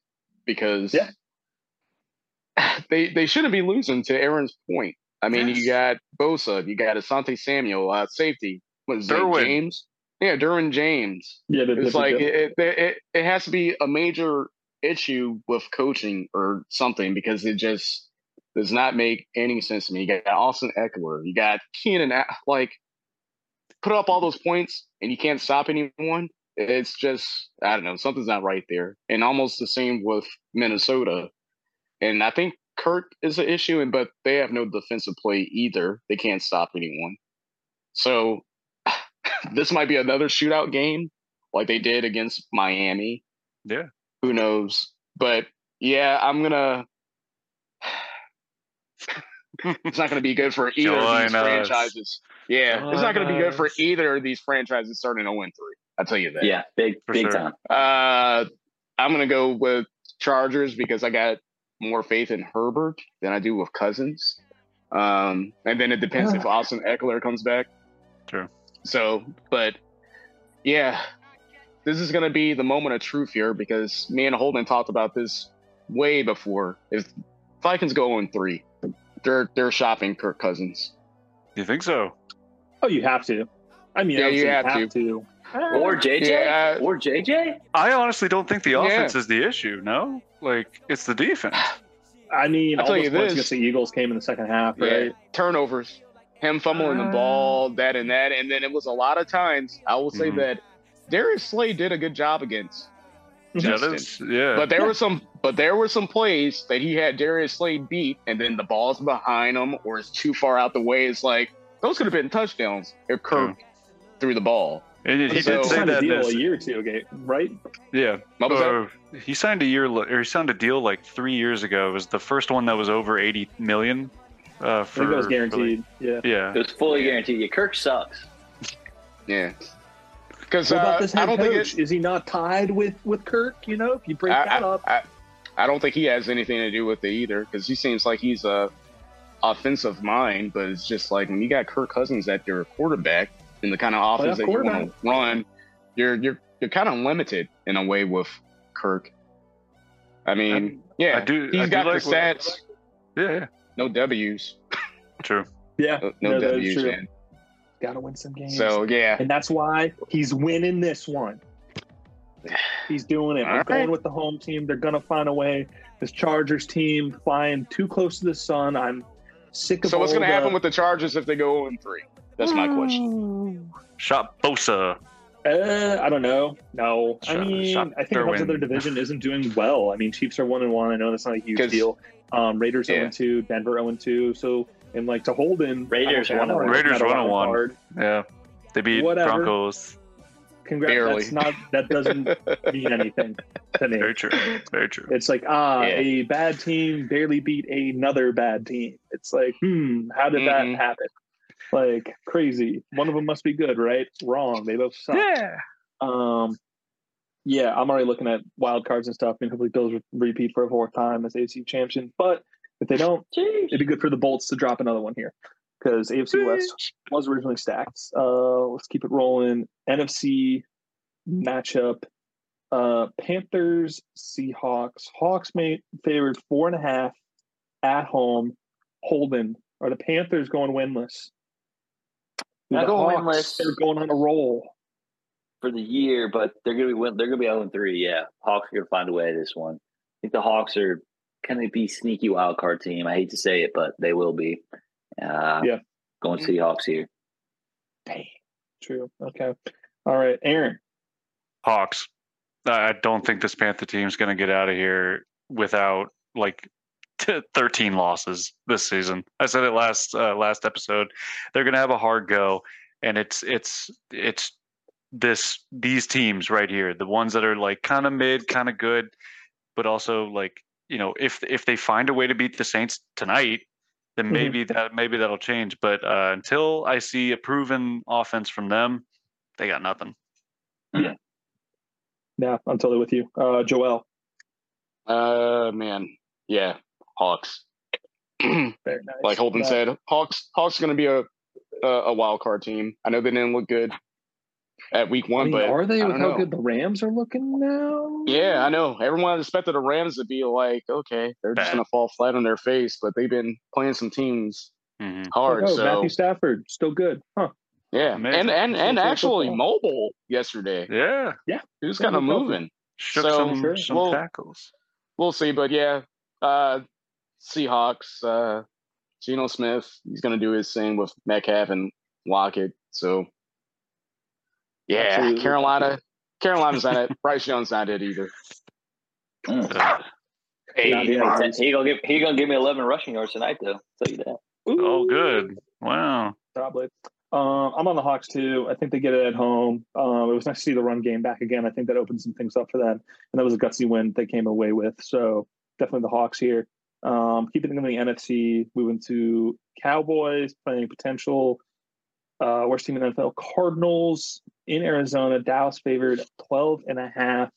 because yeah. they they shouldn't be losing. To Aaron's point, I mean, yes. you got Bosa, you got Asante Samuel, uh, safety, what is Derwin James, yeah, Derwin James. Yeah, but it's like it it, it it has to be a major issue with coaching or something because it just. Does not make any sense to me. You got Austin Eckler. You got Keenan. Like, put up all those points, and you can't stop anyone. It's just, I don't know. Something's not right there. And almost the same with Minnesota. And I think Kirk is an issue, and but they have no defensive play either. They can't stop anyone. So this might be another shootout game, like they did against Miami. Yeah. Who knows? But yeah, I'm gonna. It's not going to be good for either Join of these us. franchises. Yeah, Join it's not going to be good for either of these franchises starting zero and three. I'll tell you that. Yeah, big, for big sure. time. Uh, I'm going to go with Chargers because I got more faith in Herbert than I do with Cousins. Um, and then it depends yeah. if Austin Eckler comes back. True. So, but yeah, this is going to be the moment of truth here because me and Holden talked about this way before. If Vikings go zero and three. They're they're shopping Kirk Cousins. You think so? Oh, you have to. I mean, yeah, you have, have to. to. Or J J. Yeah. Or J J. I honestly don't think the offense yeah. is the issue. No, like it's the defense. I mean, I'll all tell those you points this: the Eagles came in the second half, right? Yeah. Turnovers, him fumbling uh... the ball, that and that, and then it was a lot of times. I will say mm-hmm. that Darius Slade did a good job against. Justin. Yeah, yeah, but there were some, but there were some plays that he had Darius Slade beat, and then the ball's behind him or it's too far out the way. It's like those could have been touchdowns if Kirk yeah. threw the ball. And he so, did say that deal this, a year or two ago, right? Yeah, uh, he signed a year or he signed a deal like three years ago. It was the first one that was over eighty million. Uh, for, I think it was guaranteed. For like, yeah, yeah, it was fully yeah. guaranteed. Yeah, Kirk sucks. Yeah. Because uh, I don't coach? think it, is he not tied with, with Kirk? You know, if you break I, that I, up, I, I don't think he has anything to do with it either. Because he seems like he's a offensive mind, but it's just like when you got Kirk Cousins at your quarterback and the kind of offense that you want to run, you're you're you're kind of limited in a way with Kirk. I mean, I, yeah, I do, he's I got do the like stats. What, yeah, no W's. True. Yeah, no, no W's. Man. Gotta win some games. So yeah, and that's why he's winning this one. He's doing it. All I'm right. going with the home team. They're gonna find a way. This Chargers team flying too close to the sun. I'm sick of. So what's gonna the... happen with the Chargers if they go zero and three? That's my question. Shop Bosa. Uh, I don't know. No, shop, I mean, I think the rest of their division isn't doing well. I mean, Chiefs are one and one. I know that's not a huge deal. Um, Raiders zero and two. Denver zero and two. So. And like to Holden, Raiders one on one. Raiders one on one. Yeah, they beat Whatever. Broncos. Congrats. That's not, that doesn't mean anything to me. Very true. Very true. It's like ah, yeah. a bad team barely beat another bad team. It's like hmm, how did mm-hmm. that happen? Like crazy. One of them must be good, right? Wrong. They both suck. Yeah. Um. Yeah, I'm already looking at wild cards and stuff. I mean, hopefully Bills repeat for a fourth time as A F C champion, but. If they don't, Jeez. it'd be good for the Bolts to drop another one here because A F C Jeez. West was originally stacked. Uh, let's keep it rolling. N F C matchup: uh, Panthers, Seahawks. Hawks made favored four and a half at home. Holden, are the Panthers going winless? Not the winless. They're going on a roll for the year, but they're gonna be win- they're gonna be oh and three. Yeah, Hawks are gonna find a way this one. I think the Hawks are gonna be sneaky wild card team. I hate to say it, but they will be. Uh, yeah, going Seahawks here. Damn. True. Okay. All right, Aaron. Hawks. I don't think this Panther team is going to get out of here without like t- thirteen losses this season. I said it last uh, last episode. They're going to have a hard go, and it's it's it's this these teams right here, the ones that are like kind of mid, kind of good, but also like, you know, if if they find a way to beat the Saints tonight, then maybe mm-hmm. that maybe that'll change. But uh, until I see a proven offense from them, they got nothing. Yeah. Yeah, I'm totally with you. Uh, Joel. Uh, man. Yeah. Hawks. Very nice. Like Holden yeah. said, Hawks Hawks going to be a, a a wild card team. I know they didn't look good at week one, I mean, but are they I with how know. good the Rams are looking now? Yeah, I know. Everyone expected the Rams to be like, okay, they're Bad. just going to fall flat on their face, but they've been playing some teams mm-hmm. hard. Oh, no, so Matthew Stafford, still good. Huh. Yeah, Amazing. and and and actually mobile yesterday. Yeah, yeah, he was kind of moving. Shook so some, some we'll, tackles. We'll see, but yeah, uh, Seahawks. Uh, Geno Smith, he's gonna do his thing with Metcalf and Lockett. So yeah, Absolutely. Carolina, Carolina's not it. Bryce Young's not it either. Mm. Hey, he gonna give he gonna give me eleven rushing yards tonight though. I'll tell you that. Ooh. Oh, good. Wow. Probably. Um, I'm on the Hawks, too. I think they get it at home. Um, it was nice to see the run game back again. I think that opened some things up for them. And that was a gutsy win they came away with. So definitely the Hawks here. Um, keeping them in the N F C, moving to Cowboys, playing potential uh, worst team in the N F L. Cardinals in Arizona. Dallas favored twelve and a half.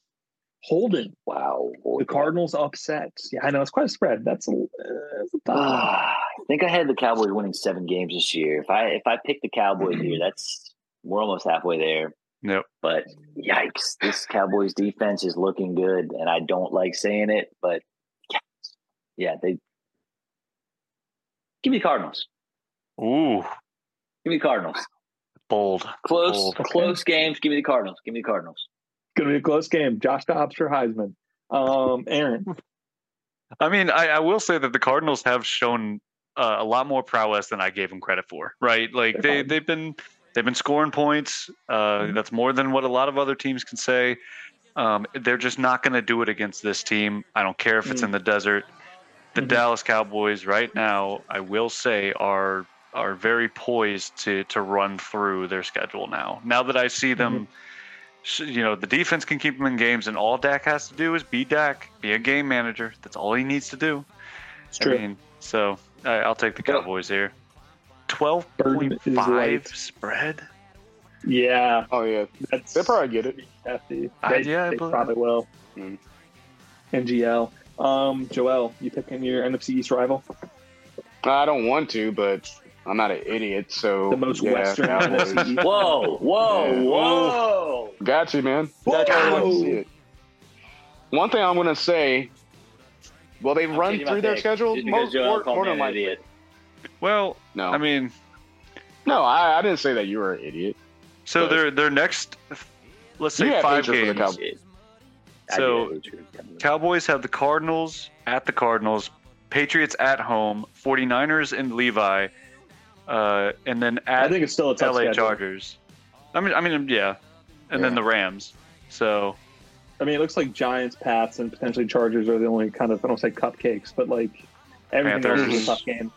Holden. Wow. The Cardinals upset. Yeah, I know. It's quite a spread. That's a, that's a ah, I think I had the Cowboys winning seven games this year. If I if I pick the Cowboys here, that's we're almost halfway there. Yep. But yikes, this Cowboys defense is looking good, and I don't like saying it, but yeah, they give me Cardinals. Ooh. Give me Cardinals. Bold. Close, Bold. close okay. games. Give me the Cardinals. Give me the Cardinals. Going to be a close game. Josh Dobbs for Heisman. Um, Aaron. I mean, I, I will say that the Cardinals have shown uh, a lot more prowess than I gave them credit for, right? Like they, they've been they've been scoring points. Uh, mm-hmm. That's more than what a lot of other teams can say. Um, they're just not going to do it against this team. I don't care if it's mm-hmm. in the desert. The mm-hmm. Dallas Cowboys right now, I will say, are are very poised to to run through their schedule now. Now that I see them. Mm-hmm. You know, the defense can keep him in games, and all Dak has to do is be Dak, be a game manager. That's all he needs to do. It's true. I mean, so right, I'll take the Cowboys here. twelve point five spread? Yeah. Oh, yeah. That's, they'll probably get it. Hefty. They, yeah, they probably will. Mm. M G L. Um, Joel, you picking your N F C East rival? I don't want to, but... I'm not an idiot, so... The most yeah, Western. whoa, whoa, yeah. whoa. Got you, man. Got you. See it. One thing I'm going to say, will they I'll run through their pick. schedule? Most more, more than likely. Idiot. Well, no. I mean... No, I, I didn't say that you were an idiot. So their their next, let's say, five games. Cowboys. So Cowboys have the Cardinals at the Cardinals, Patriots at home, 49ers in Levi... Uh, and then at I think it's still a tough L A schedule. Chargers. I mean, I mean, yeah, and yeah. then the Rams. So, I mean, it looks like Giants, Pats, and potentially Chargers are the only kind of I don't say cupcakes, but like everything Panthers. else is a tough game.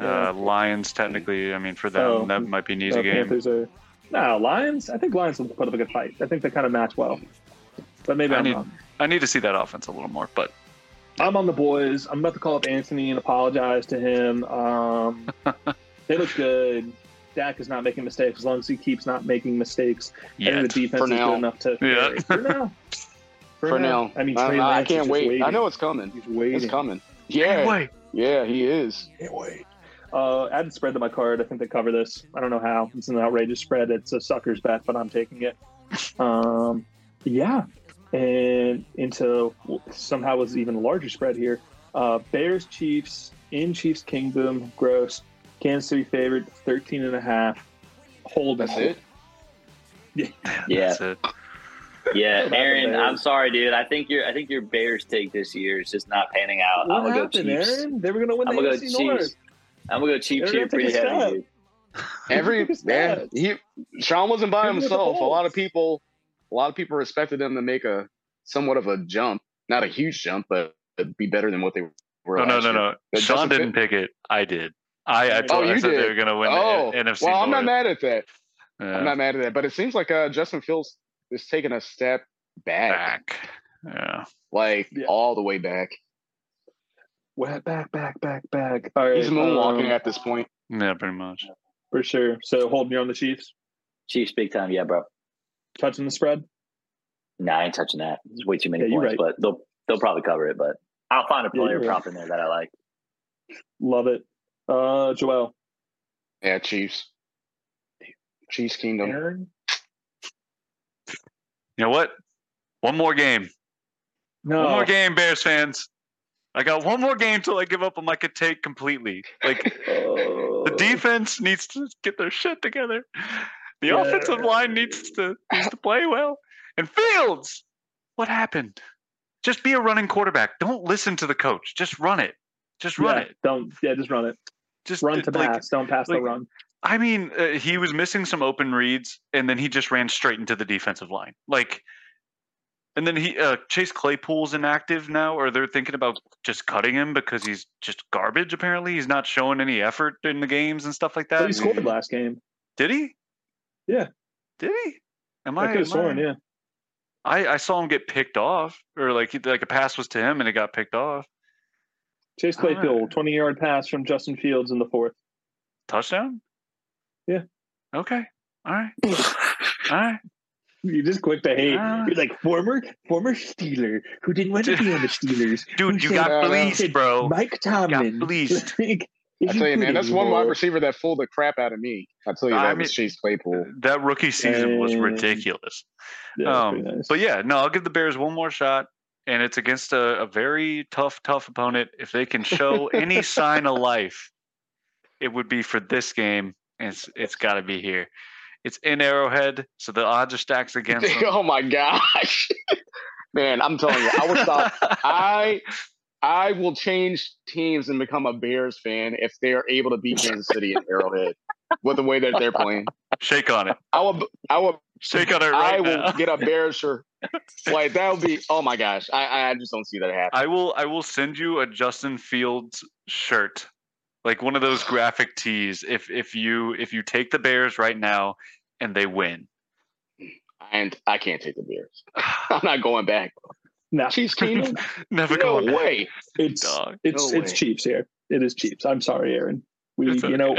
Uh, yeah. Lions, technically, I mean, for them oh, that might be an easy uh, game. Are, no, Lions. I think Lions will put up a good fight. I think they kind of match well, but maybe I I'm need wrong. I need to see that offense a little more, but. I'm on the boys. I'm about to call up Anthony and apologize to him. Um, they look good. Dak is not making mistakes as long as he keeps not making mistakes. Yet. And the defense is good enough to. Yeah. For now. For, for now. now. I mean, Trey Lance I can't wait. Waiting. I know it's coming. He's waiting. It's coming. Yeah. Yeah, he is. Can't wait. Uh, add the spread to my card. I think they cover this. I don't know how. It's an outrageous spread. It's a sucker's bet, but I'm taking it. Um, yeah. And into somehow was even larger spread here. Uh, Bears Chiefs in Chiefs Kingdom. Gross. Kansas City favorite, thirteen and a half. Hold That's it? Yeah. Yeah. That's it. Yeah, Aaron, I'm sorry, dude. I think your I think your Bears take this year is just not panning out. What I'm gonna happened, go Chiefs. Aaron? They were gonna win the A F C North. I'm gonna go Chiefs here pretty heavy. Dude. Every man, he Sean wasn't by himself. A lot of people, a lot of people respected him to make a somewhat of a jump, not a huge jump, but it'd be better than what they were. No, no, no, no. But Sean didn't pick it. I did. I I told oh, I said did. They were gonna win oh, the N F C. Well, I'm North. Not mad at that. Yeah. I'm not mad at that. But it seems like uh, Justin Fields. Just taking a step back, back. yeah, like yeah. all the way back. Back, back, back, back, back. All right, he's moonwalking um, at this point. Yeah, pretty much for sure. So, hold me on the Chiefs. Chiefs, big time, yeah, bro. Touching the spread? Nah, I ain't touching that. It's way too many yeah, points, right. But they'll they'll probably cover it. But I'll find a player yeah, prop right. in there that I like. Love it, uh, Joel. Yeah, Chiefs. Chiefs Kingdom. Aaron? You know what? One more game. No. One more game, Bears fans. I got one more game till I give up on my could take completely. Like oh. The defense needs to get their shit together. The yeah. offensive line needs to needs to play well. And Fields, what happened? Just be a running quarterback. Don't listen to the coach. Just run it. Just run yeah, it. Don't. Yeah, just run it. Just run to like, pass. Don't pass like, the run. I mean, uh, he was missing some open reads, and then he just ran straight into the defensive line. Like, and then he uh, Chase Claypool's inactive now, or they're thinking about just cutting him because he's just garbage. Apparently, he's not showing any effort in the games and stuff like that. But he scored last game. Did he? Yeah. Did he? Am I? I could have sworn. I, yeah. I, I saw him get picked off, or like he, like a pass was to him, and it got picked off. Chase Claypool, twenty-yard pass from Justin Fields in the fourth. Touchdown. Yeah. Okay. All right. All right. You're just quick to hate. Uh, You're like former former Steeler who didn't want to be on the Steelers. Dude, you got fleeced, bro. Mike Tomlin. Got fleeced. Like, I tell you, man, that's one wide receiver that fooled the crap out of me. I tell you, that I mean, was Chase Claypool. That rookie season and, was ridiculous. Yeah, um, nice. But yeah, no, I'll give the Bears one more shot, and it's against a, a very tough, tough opponent. If they can show any sign of life, it would be for this game. It's it's got to be here. It's in Arrowhead, so the odds are stacked against them. Oh my gosh, man! I'm telling you, I would stop. I I will change teams and become a Bears fan if they are able to beat Kansas City at Arrowhead with the way that they're playing. Shake on it. I will. I will shake on it. Right I will now. Get a Bears shirt. Like that would be. Oh my gosh, I I just don't see that happen. I will. I will send you a Justin Fields shirt. Like one of those graphic tees. If if you if you take the Bears right now and they win, and I can't take the Bears. I'm not going back. No, Chiefs Kingdom. Never no going way. Back. It's Dog. it's no it's way. Chiefs here. It is Chiefs. I'm sorry, Aaron. We okay. you know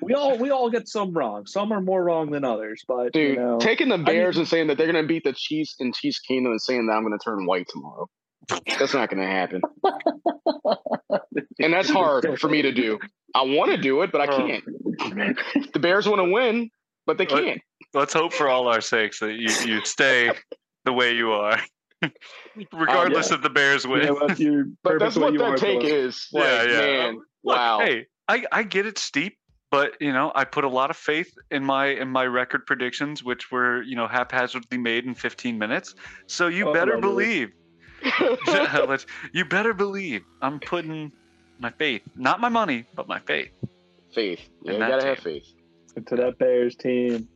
we all we all get some wrong. Some are more wrong than others. But dude, you know, taking the Bears I mean, and saying that they're going to beat the Chiefs in Chiefs Kingdom and saying that I'm going to turn white tomorrow. That's not going to happen. And that's hard for me to do. I want to do it, but I can't. The Bears want to win, but they can't. Let's hope for all our sakes that you, you stay the way you are, regardless uh, yeah. if the Bears win. Yeah, well, but that's what that take below. Is. Like, yeah, yeah. Man, Look, wow. Hey, I, I get it steep, but you know, I put a lot of faith in my in my record predictions, which were you know haphazardly made in fifteen minutes. So you oh, better believe. It. You better believe I'm putting my faith, not my money, but my faith. Faith. Yeah, you gotta team. Have faith. To that Bears team.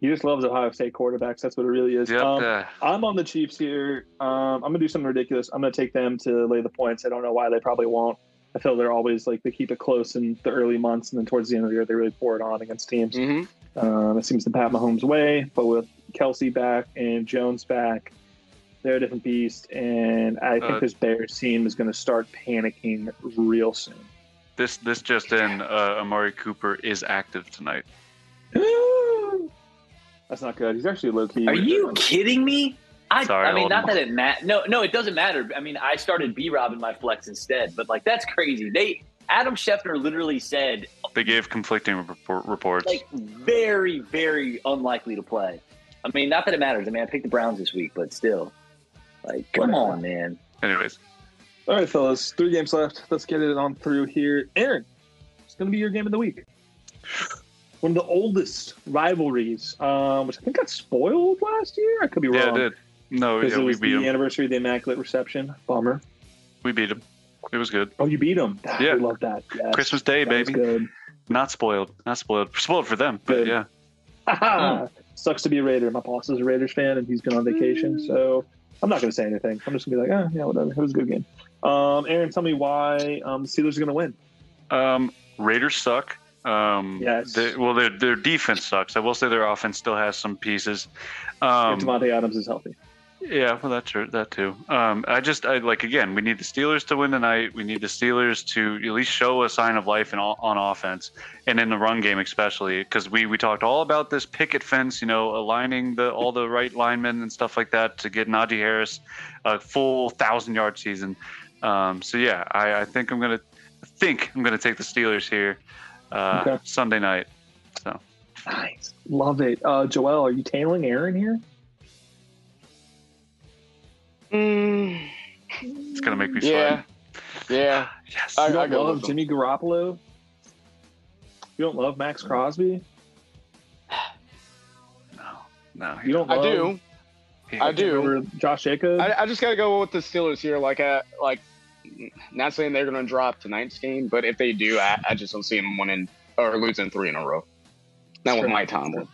He just loves Ohio State quarterbacks. That's what it really is. Yep, um, uh, I'm on the Chiefs here. Um, I'm going to do something ridiculous. I'm going to take them to lay the points. I don't know why. They probably won't. I feel they're always like they keep it close in the early months, and then towards the end of the year, they really pour it on against teams. Mm-hmm. Um, it seems to Pat Mahomes' way, but with Kelsey back and Jones back, they're a different beast, and I think uh, this Bears team is going to start panicking real soon. This this just in, uh, Amari Cooper is active tonight. That's not good. He's actually low-key. Are you kidding me? I, Sorry, I mean, not that it matters. No, no, it doesn't matter. I mean, I started B-Rob in my flex instead, but, like, that's crazy. They Adam Schefter literally said – They gave conflicting report, reports. Like, very, very unlikely to play. I mean, not that it matters. I mean, I picked the Browns this week, but still – Like, come on, man. Anyways. All right, fellas. Three games left. Let's get it on through here. Aaron, it's going to be your game of the week. one of the oldest rivalries, um, which I think got spoiled last year. I could be yeah, wrong. Yeah, it did. No, yeah, it was we beat the him. Anniversary of the Immaculate Reception. Bummer. We beat him. It was good. Oh, you beat him. Ah, yeah. I love that. Yes. Christmas Day, that baby. Good. Not spoiled. Not spoiled. Spoiled for them, but good. Yeah. Oh. Sucks to be a Raider. My boss is a Raiders fan, and he's been on vacation, so I'm not going to say anything. I'm just going to be like, oh, yeah, whatever. It was a good game. Um, Aaron, tell me why um, the Steelers are going to win. Um, Raiders suck. Um, yes. They, well, their their defense sucks. I will say their offense still has some pieces. Um, and Devontae Adams is healthy. Yeah, well, that's true. That too. Um, I just, I like again. We need the Steelers to win tonight. We need the Steelers to at least show a sign of life in all, on offense and in the run game, especially because we we talked all about this picket fence. You know, aligning the all the right linemen and stuff like that to get Najee Harris a full thousand yard season. Um, so yeah, I, I think I'm gonna I think I'm gonna take the Steelers here uh, okay. Sunday night. So nice, love it. Uh, Joel, are you tailing Aaron here? It's gonna make me yeah. sweat. Yeah. Yes. I, you don't I love Jimmy Garoppolo. You don't love Max Crosby. No, no. You don't. I love do. I do. Josh Jacobs. I, I just gotta go with the Steelers here. Like, I, like, not saying they're gonna drop tonight's game, but if they do, I, I just don't see them winning or losing three in a row. Not with Mike Tomlin.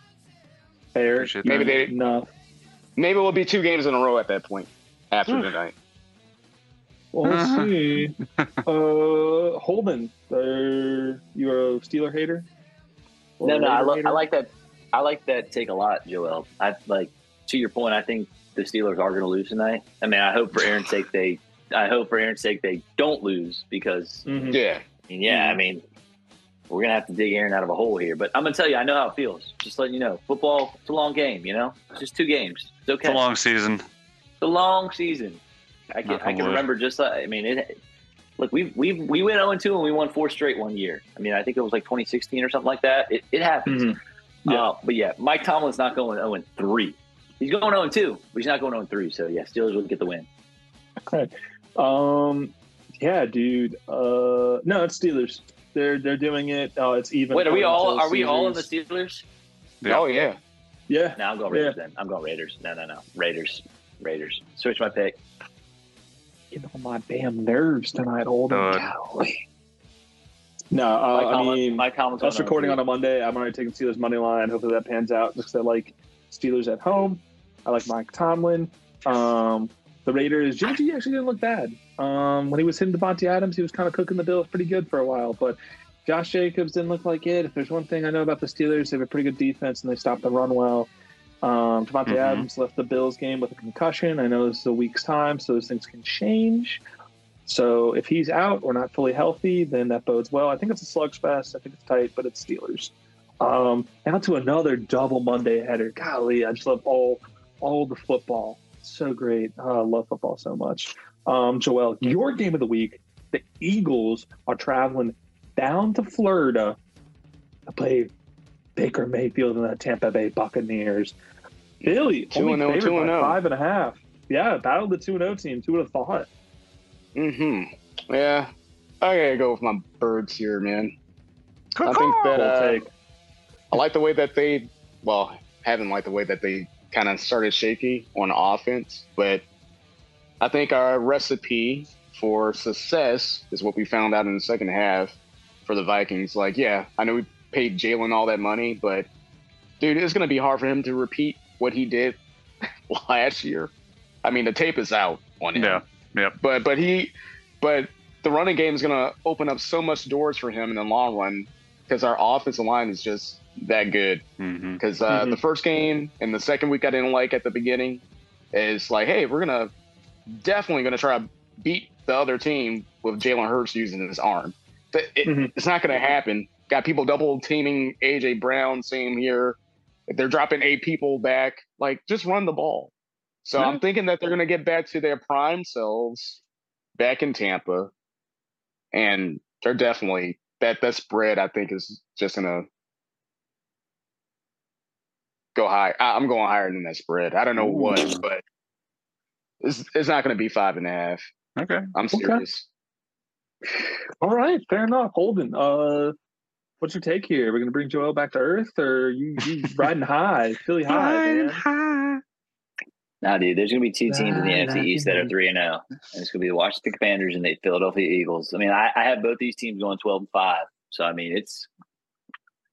Fair. Maybe they no. Maybe it'll be two games in a row at that point. After hmm. tonight. Well, let's uh-huh. see. Uh, Holden, uh, you're a Steeler hater? Or no, no, I, lo- hater? I like that. I like that take a lot, Joel. I like to your point. I think the Steelers are going to lose tonight. I mean, I hope for Aaron's sake they. I hope for Aaron's sake they don't lose because. Mm-hmm. Yeah. I mean, yeah, mm-hmm. I mean, we're going to have to dig Aaron out of a hole here. But I'm going to tell you, I know how it feels. Just letting you know, football, it's a long game. You know, it's just two games. It's okay. It's a long season. The long season, I can I can remember just uh, I mean it. Look, we we we went zero and two and we won four straight one year. I mean, I think it was like twenty sixteen or something like that. It, it happens. Mm-hmm. Yeah. Uh, but yeah, Mike Tomlin's not going zero and three. He's going zero and two, but he's not going zero and three. So yeah, Steelers will get the win. Okay. Um. Yeah, dude. Uh. No, it's Steelers. They're they're doing it. Oh, it's even. Wait, are we all are we all in the Steelers? Yeah. Oh yeah. Yeah. No, I'm going Raiders yeah. then. I'm going Raiders. No, no, no. Raiders. Raiders. Switch my pick. Get on my damn nerves tonight, old. Uh, no, uh, I mean, my comments. Us recording on a Monday. I'm already taking Steelers money line. Hopefully that pans out. Just because I like Steelers at home. I like Mike Tomlin. Um, the Raiders. Jimmy G actually didn't look bad. Um, when he was hitting Devontae Adams, he was kind of cooking the bill pretty good for a while. But Josh Jacobs didn't look like it. If there's one thing I know about the Steelers, they have a pretty good defense and they stop the run well. Um, Devontae mm-hmm. Adams left the Bills game with a concussion. I know this is a week's time, so those things can change. So if he's out or not fully healthy, then that bodes well. I think it's a slugfest. I think it's tight, but it's Steelers. Um, now to another double Monday header. Golly, I just love all all the football. It's so great. Oh, I love football so much. Um, Joel, your game of the week, the Eagles are traveling down to Florida to play Baker Mayfield and the Tampa Bay Buccaneers. Philly, only favored by five and a half. Yeah, battled the two and zero team. Who would have thought? Mm-hmm. Yeah, I gotta go with my birds here, man. Cool. I think that uh, take. I like the way that they, well, haven't liked the way that they kind of started shaky on offense, but I think our recipe for success is what we found out in the second half for the Vikings. Like, yeah, I know we paid Jalen all that money, but dude, it's going to be hard for him to repeat what he did last year. I mean, the tape is out on him. Yeah, yeah. But but he, but the running game is going to open up so much doors for him in the long run because our offensive line is just that good. Because mm-hmm. uh, mm-hmm. the first game and the second week I didn't like at the beginning is like, hey, we're gonna definitely gonna try to beat the other team with Jalen Hurts using his arm. But it, mm-hmm. it's not going to happen. Got people double teaming A J Brown, same here. They're dropping eight people back. Like, just run the ball. So yeah. I'm thinking that they're going to get back to their prime selves back in Tampa. And they're definitely, that, that spread, I think, is just going to go high. I, I'm going higher than that spread. I don't know Ooh. what, but it's, it's not going to be five and a half. Okay. I'm serious. Okay. All right. Fair enough. Holden, uh, What's your take here? We're going to bring Joel back to earth, or you, you riding high, Philly high, riding man? High. Nah, dude, there's going to be two teams nah, in the N F C nah, East that are three and zero, and it's going to be the Washington Commanders and the Philadelphia Eagles. I mean, I, I have both these teams going twelve and five, so I mean, it's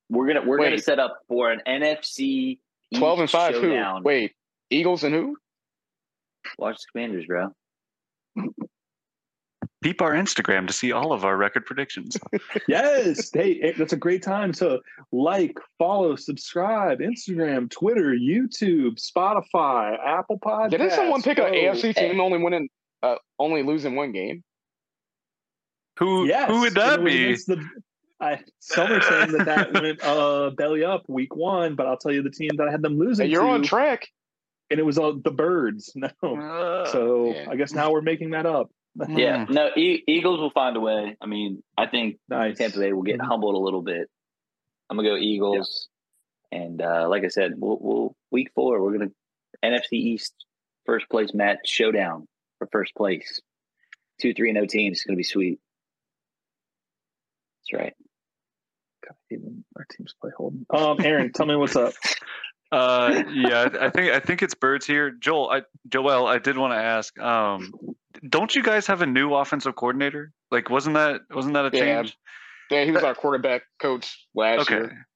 we're gonna we're Wait. gonna set up for an N F C East twelve and five. Showdown. Who? Wait, Eagles and who? Washington Commanders, bro. Peep our Instagram to see all of our record predictions. Yes. Hey, that's a great time to like, follow, subscribe, Instagram, Twitter, YouTube, Spotify, Apple Podcasts. Didn't someone pick oh, an A F C team hey. only winning, uh, only losing one game? Who yes. Who would that be? The, I, some are saying that that went uh, belly up week one, but I'll tell you the team that I had them losing hey, you're to. You're on track. And it was uh, the Birds. No. Uh, so yeah. I guess now we're making that up. Yeah, no, e- Eagles will find a way. I mean, I think nice. Tampa Bay will get humbled a little bit. I'm going to go Eagles. Yeah. And uh, like I said, we'll, we'll week four, we're going to N F C East first place match showdown for first place. two three and oh teams. It's going to be sweet. That's right. God, even our teams play holding. Um, Aaron, tell me what's up. Uh, yeah, I think I think it's Birds here. Joel, I, Joel, I did want to ask. Um, Don't you guys have a new offensive coordinator? Like, wasn't that wasn't that a yeah. change? Yeah, he was our quarterback coach last okay. year.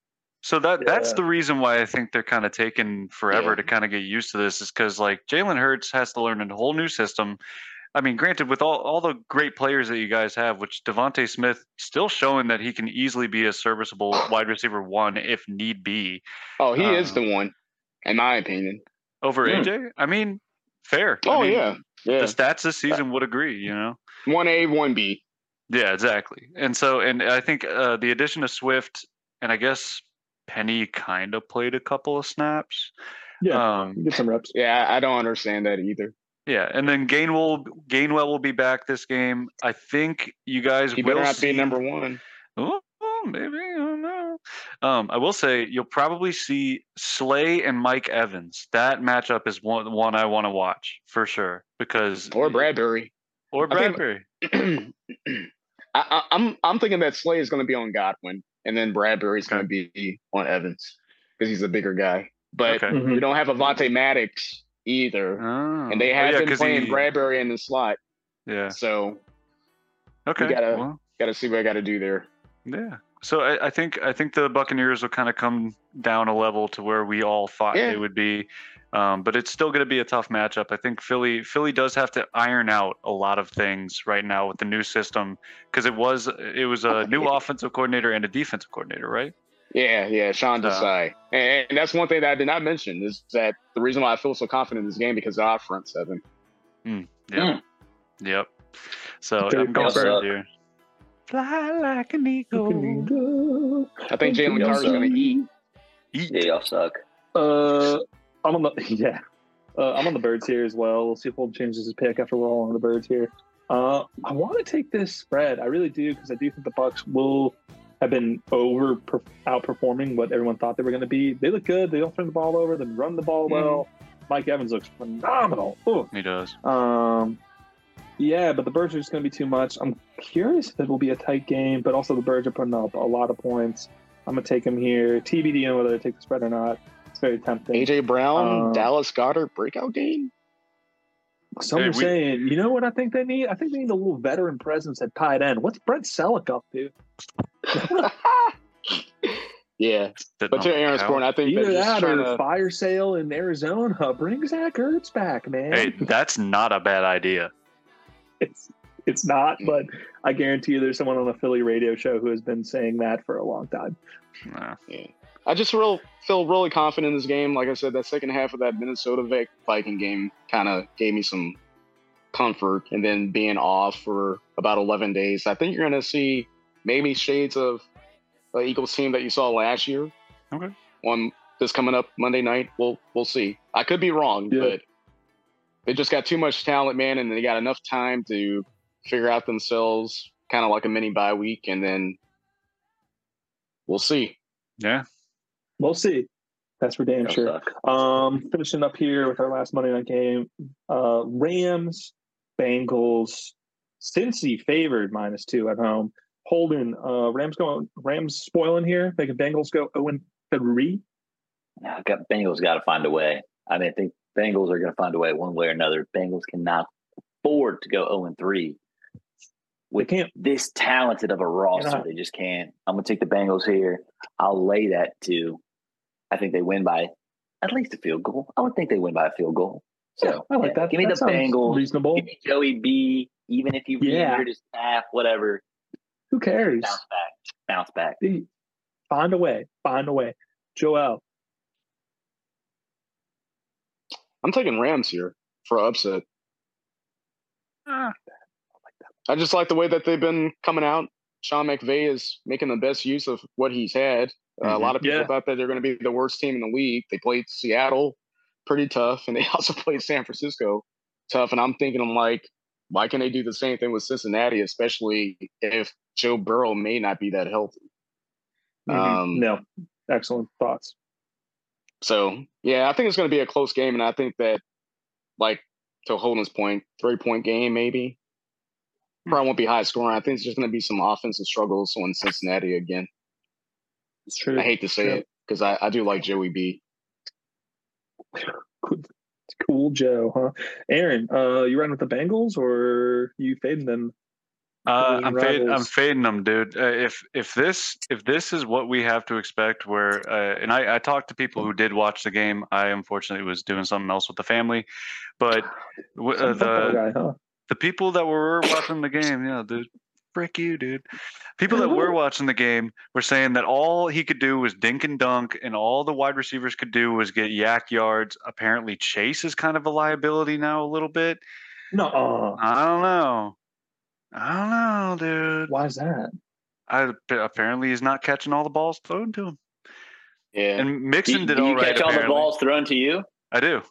So that yeah. that's the reason why I think they're kind of taking forever yeah. to kind of get used to this, is because like Jalen Hurts has to learn a whole new system. I mean, granted, with all, all the great players that you guys have, which Devontae Smith still showing that he can easily be a serviceable wide receiver one if need be. Oh, he um, is the one, in my opinion. Over yeah. A J? I mean, fair. Oh, I mean, yeah. Yeah. The stats this season would agree, you know. one A, one B. Yeah, exactly. And so, and I think uh, the addition of Swift, and I guess Penny kind of played a couple of snaps. Yeah, um, get some reps. Yeah, I don't understand that either. Yeah, and then Gainwell, Gainwell will be back this game. I think you guys he will not see, be number one. Oh, oh, maybe, I don't know. Um, I will say you'll probably see Slay and Mike Evans. That matchup is one one I want to watch for sure. Because or Bradbury, or Bradbury. I think, I, I'm I'm thinking that Slay is going to be on Godwin, and then Bradbury's okay. going to be on Evans because he's a bigger guy. But okay. you don't have Avonte Maddox either, oh. and they have oh, yeah, been playing he... Bradbury in the slot. Yeah. So okay, we gotta well. gotta see what I gotta do there. Yeah. So I, I think I think the Buccaneers will kind of come down a level to where we all thought yeah. they would be. Um, but it's still going to be a tough matchup. I think Philly Philly does have to iron out a lot of things right now with the new system, because it was it was a new offensive coordinator and a defensive coordinator, right? Yeah, yeah, Sean Desai. Uh, and, and that's one thing that I did not mention, is that the reason why I feel so confident in this game because of our front seven. Mm, yeah. Mm. Yep. So I'm going for it here. Fly like an eagle. I think Jalen Carter's going to eat. eat. Yeah, y'all suck. Uh... I'm on the yeah, uh, I'm on the Birds here as well. We'll see if Holt changes his pick after we're all on the Birds here. Uh, I want to take this spread, I really do, because I do think the Bucks will have been over outperforming what everyone thought they were going to be. They look good. They don't turn the ball over. They run the ball well. Mm. Mike Evans looks phenomenal. Ooh. He does. Um, yeah, but the Birds are just going to be too much. I'm curious if it will be a tight game, but also the Birds are putting up a lot of points. I'm gonna take them here. T B D on whether I take the spread or not. It's very tempting. A J Brown, um, Dallas Goedert breakout game. Some are hey, saying, you know what I think they need? I think they need a little veteran presence at tight end. What's Brent Selleck up to? yeah. But to Aaron's point, I think either that or to... fire sale in Arizona brings Zach Ertz back, man. Hey, that's not a bad idea. It's it's not, but I guarantee you there's someone on a Philly radio show who has been saying that for a long time. Nah. Yeah. I just real, feel really confident in this game. Like I said, that second half of that Minnesota Viking game kind of gave me some comfort. And then being off for about eleven days, I think you're going to see maybe shades of the Eagles team that you saw last year. Okay. On this coming up Monday night, we'll we'll see. I could be wrong, yeah. but they just got too much talent, man, and they got enough time to figure out themselves, kind of like a mini bye week, and then we'll see. Yeah. We'll see. That's for damn sure. Um, finishing up here with our last Monday night game, uh, Rams, Bengals, Cincy favored minus two at home. Holden, uh, Rams going Rams spoiling here. They can Bengals go oh and three. Yeah, got Bengals got to find a way. I mean, I think Bengals are going to find a way one way or another. Bengals cannot afford to go oh and three with they can't. This talented of a roster. They just can't. I'm going to take the Bengals here. I'll lay that to. I think they win by at least a field goal. I would think they win by a field goal. So yeah, I like yeah. that. Give me that the Bengals. Reasonable. Give me Joey B. Even if you yeah. re-injured his staff, whatever. Who cares? Bounce back. Bounce back. Dude, find a way. Find a way. Joel. I'm taking Rams here for an upset. Ah, I, like that. I just like the way that they've been coming out. Sean McVay is making the best use of what he's had. Mm-hmm. Uh, a lot of people yeah. thought that they're going to be the worst team in the league. They played Seattle pretty tough, and they also played San Francisco tough. And I'm thinking, I'm like, why can they do the same thing with Cincinnati, especially if Joe Burrow may not be that healthy? Mm-hmm. Um, no, excellent thoughts. So, yeah, I think it's going to be a close game, and I think that, like, to Holden's point, three-point game maybe. Probably won't be high scoring. I think it's just going to be some offensive struggles on Cincinnati again. It's true. I hate to say true. it because I, I do like Joey B. Cool Joe, huh? Aaron, uh, you riding with the Bengals or you fading them? Uh, I'm fading. I'm fading them, dude. Uh, if if this if this is what we have to expect, where uh, and I, I talked to people who did watch the game. I unfortunately was doing something else with the family, but uh, the guy, huh? the people that were watching the game, yeah, dude, frick you, dude. People that were watching the game were saying that all he could do was dink and dunk, and all the wide receivers could do was get yak yards. Apparently, Chase is kind of a liability now a little bit. No, I don't know. I don't know, dude. Why is that? I apparently he's not catching all the balls thrown to him. Yeah, and Mixon do, did do all right. You catch apparently. all the balls thrown to you? I do.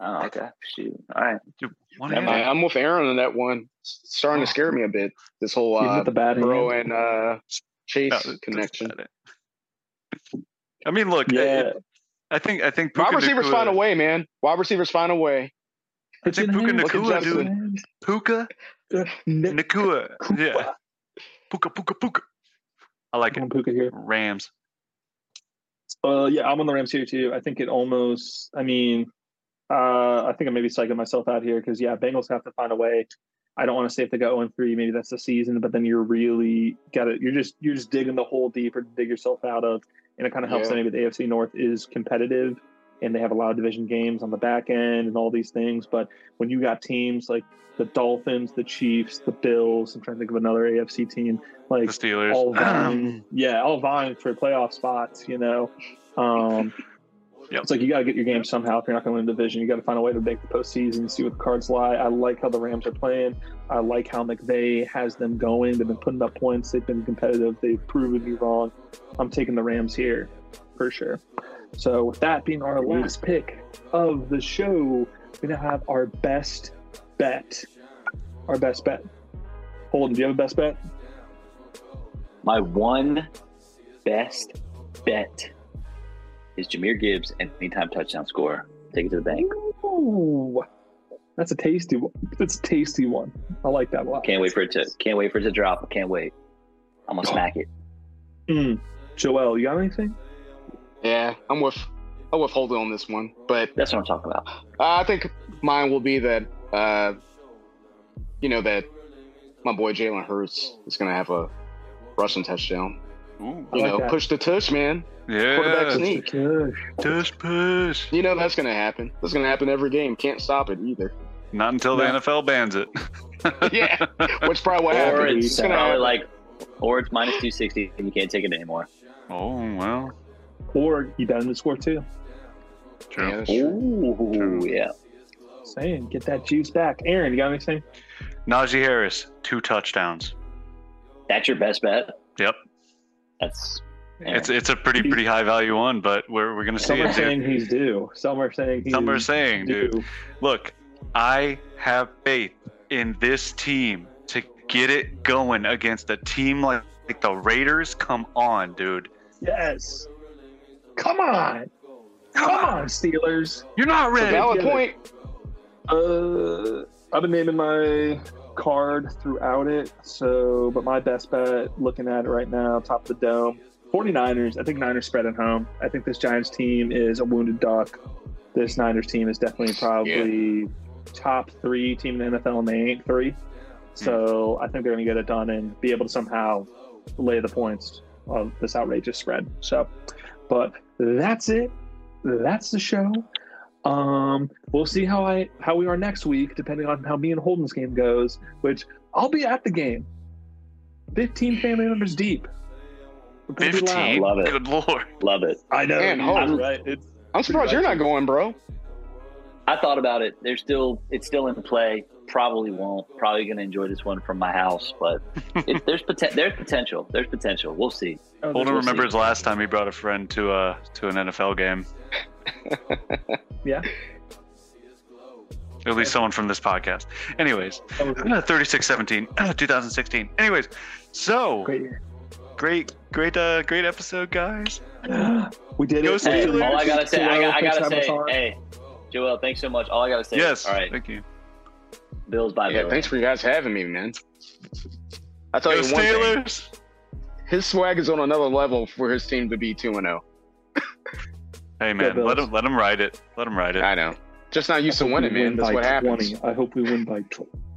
Oh, okay. Shoot. All right. Dude, I, I'm with Aaron on that one. It's starting oh. to scare me a bit. This whole uh, Burrow and uh, Chase no, connection. I mean, look. Yeah. I, I think. I think. Puka wide receivers Nakua, find a way, man. Wide receivers find a way. I think Puka Nakua, dude. Puka. Nakua. Yeah. Puka, Puka, Puka. I like I'm it. Puka here. Rams. Uh, yeah, I'm on the Rams here too. I think it almost, I mean, uh, I think I may be psyching myself out here because, yeah, Bengals have to find a way. I don't want to say if they go oh and three, maybe that's the season, but then you're really got it. You're just, you're just digging the hole deep or dig yourself out of. And it kind of helps yeah. anybody. The A F C North is competitive and they have a lot of division games on the back end and all these things. But when you got teams like the Dolphins, the Chiefs, the Bills, I'm trying to think of another A F C team, like the Steelers, all vying, yeah, all vying for playoff spots, you know. Um, yep. It's like you got to get your game somehow. If you're not going to win the division, you got to find a way to make the postseason, see what the cards lie. I like how the Rams are playing. I like how McVay has them going. They've been putting up points. They've been competitive. They've proven me wrong. I'm taking the Rams here for sure. So with that being our last pick of the show, we now have our best bet. Our best bet. Holden, do you have a best bet? My one best bet is Jahmyr Gibbs and anytime touchdown score. Take it to the bank. Ooh, that's a tasty one. That's a tasty one. I like that a lot. Can't wait for it to can't wait for it to drop. I can't wait. I'm gonna smack it. Mm. Joel, you got anything? Yeah, I'm with I'm with Holden on this one, but that's what I'm talking about. Uh, I think mine will be that uh, you know that my boy Jalen Hurts is going to have a rushing touchdown. Ooh, you like know, that. push the tush, man. Yeah, quarterback sneak, tush push. You know that's going to happen. That's going to happen every game. Can't stop it either. Not until no. the N F L bans it. yeah, which probably what happens. Or it's, it's going to like, or it's minus two sixty, and you can't take it anymore. Oh well. Or you down to score two. True. Yeah, Ooh, true. yeah. Saying, get that juice back. Aaron, you got anything? Najee Harris, two touchdowns. That's your best bet. Yep. That's. Aaron. It's it's a pretty pretty high value one, but we're we're gonna see Some it. Some are saying dude. he's due. Some are saying he's. Some are saying, due. dude. Look, I have faith in this team to get it going against a team like, like the Raiders. Come on, dude. Yes. Come on. Come on, Steelers. You're not ready. It's a valid point. Uh, I've been naming my card throughout it. So, but my best bet looking at it right now, top of the dome, forty-niners. I think Niners spread at home. I think this Giants team is a wounded duck. This Niners team is definitely probably yeah. top three team in the N F L, and they ain't three. So mm. I think they're going to get it done and be able to somehow lay the points of this outrageous spread. So, but that's it. That's the show. Um, we'll see how I how we are next week, depending on how me and Holden's game goes, which I'll be at the game. fifteen family members deep. fifteen? Love it. Good Lord. Love it. I know. Man, Holden, I'm, right. it's, I'm surprised you're not going, bro. I thought about it. There's still it's still in play. Probably won't. Probably going to enjoy this one from my house, but it, there's, poten- there's potential. There's potential. We'll see. Oh, Holden we'll remembers see. Last time he brought a friend to uh to an N F L game. Yeah. At least someone from this podcast. Anyways, thirty-six seventeen, two thousand sixteen. Anyways, so great, great, great, uh, great episode, guys. We did Go it. Hey, all I gotta say, I, I gotta say, hey, Joel, thanks so much. All I gotta say, yes, all right, thank you. Bills by yeah, Bills. Thanks for you guys having me, man. I tell Go you one Steelers. Thing. His swag is on another level for his team to be two and zero. Hey man, let him let him ride it. Let him ride it. I know. Just not used to winning, man. That's what happens. I hope we win by twenty.